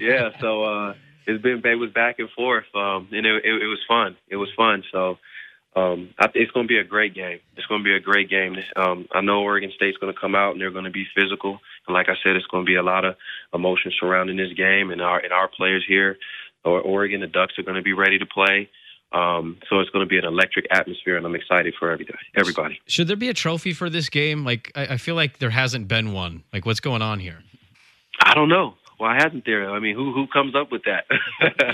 Yeah, so it was back and forth, and it was fun. It was fun, so... it's going to be a great game. It's going to be a great game. I know Oregon State's going to come out and they're going to be physical. And like I said, it's going to be a lot of emotion surrounding this game and our players here, or Oregon, the Ducks are going to be ready to play. So it's going to be an electric atmosphere, and I'm excited for everybody. Should there be a trophy for this game? Like, I feel like there hasn't been one. Like, what's going on here? I don't know. Why hasn't there? I mean, who comes up with that?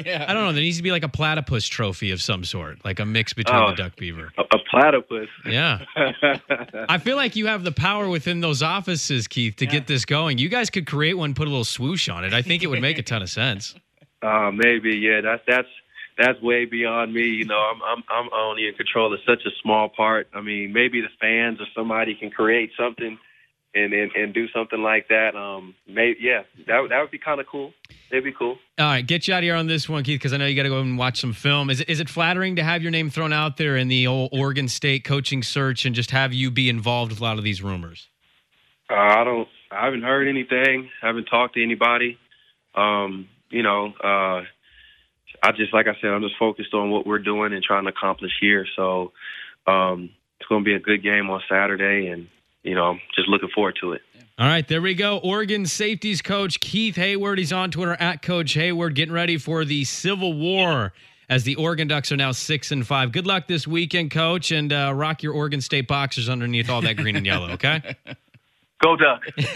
Yeah. I don't know. There needs to be like a platypus trophy of some sort, like a mix between the duck beaver. A platypus? Yeah. I feel like you have the power within those offices, Keith, to get this going. You guys could create one, put a little swoosh on it. I think it would make a ton of sense. Maybe, yeah. That's way beyond me. You know, I'm only in control of such a small part. I mean, maybe the fans or somebody can create something. And do something like that. That would be kind of cool. It'd be cool. All right, get you out of here on this one, Keith, because I know you got to go and watch some film. Is it flattering to have your name thrown out there in the old Oregon State coaching search and just have you be involved with a lot of these rumors? I haven't heard anything. I haven't talked to anybody. You know, like I said, I'm just focused on what we're doing and trying to accomplish here. So it's going to be a good game on Saturday, and you know, just looking forward to it. All right, there we go. Oregon safeties coach Keith Heyward. He's on Twitter at Coach Heyward, getting ready for the Civil War as the Oregon Ducks are now 6-5. Good luck this weekend, Coach, and rock your Oregon State boxers underneath all that green and yellow, okay? Go Ducks.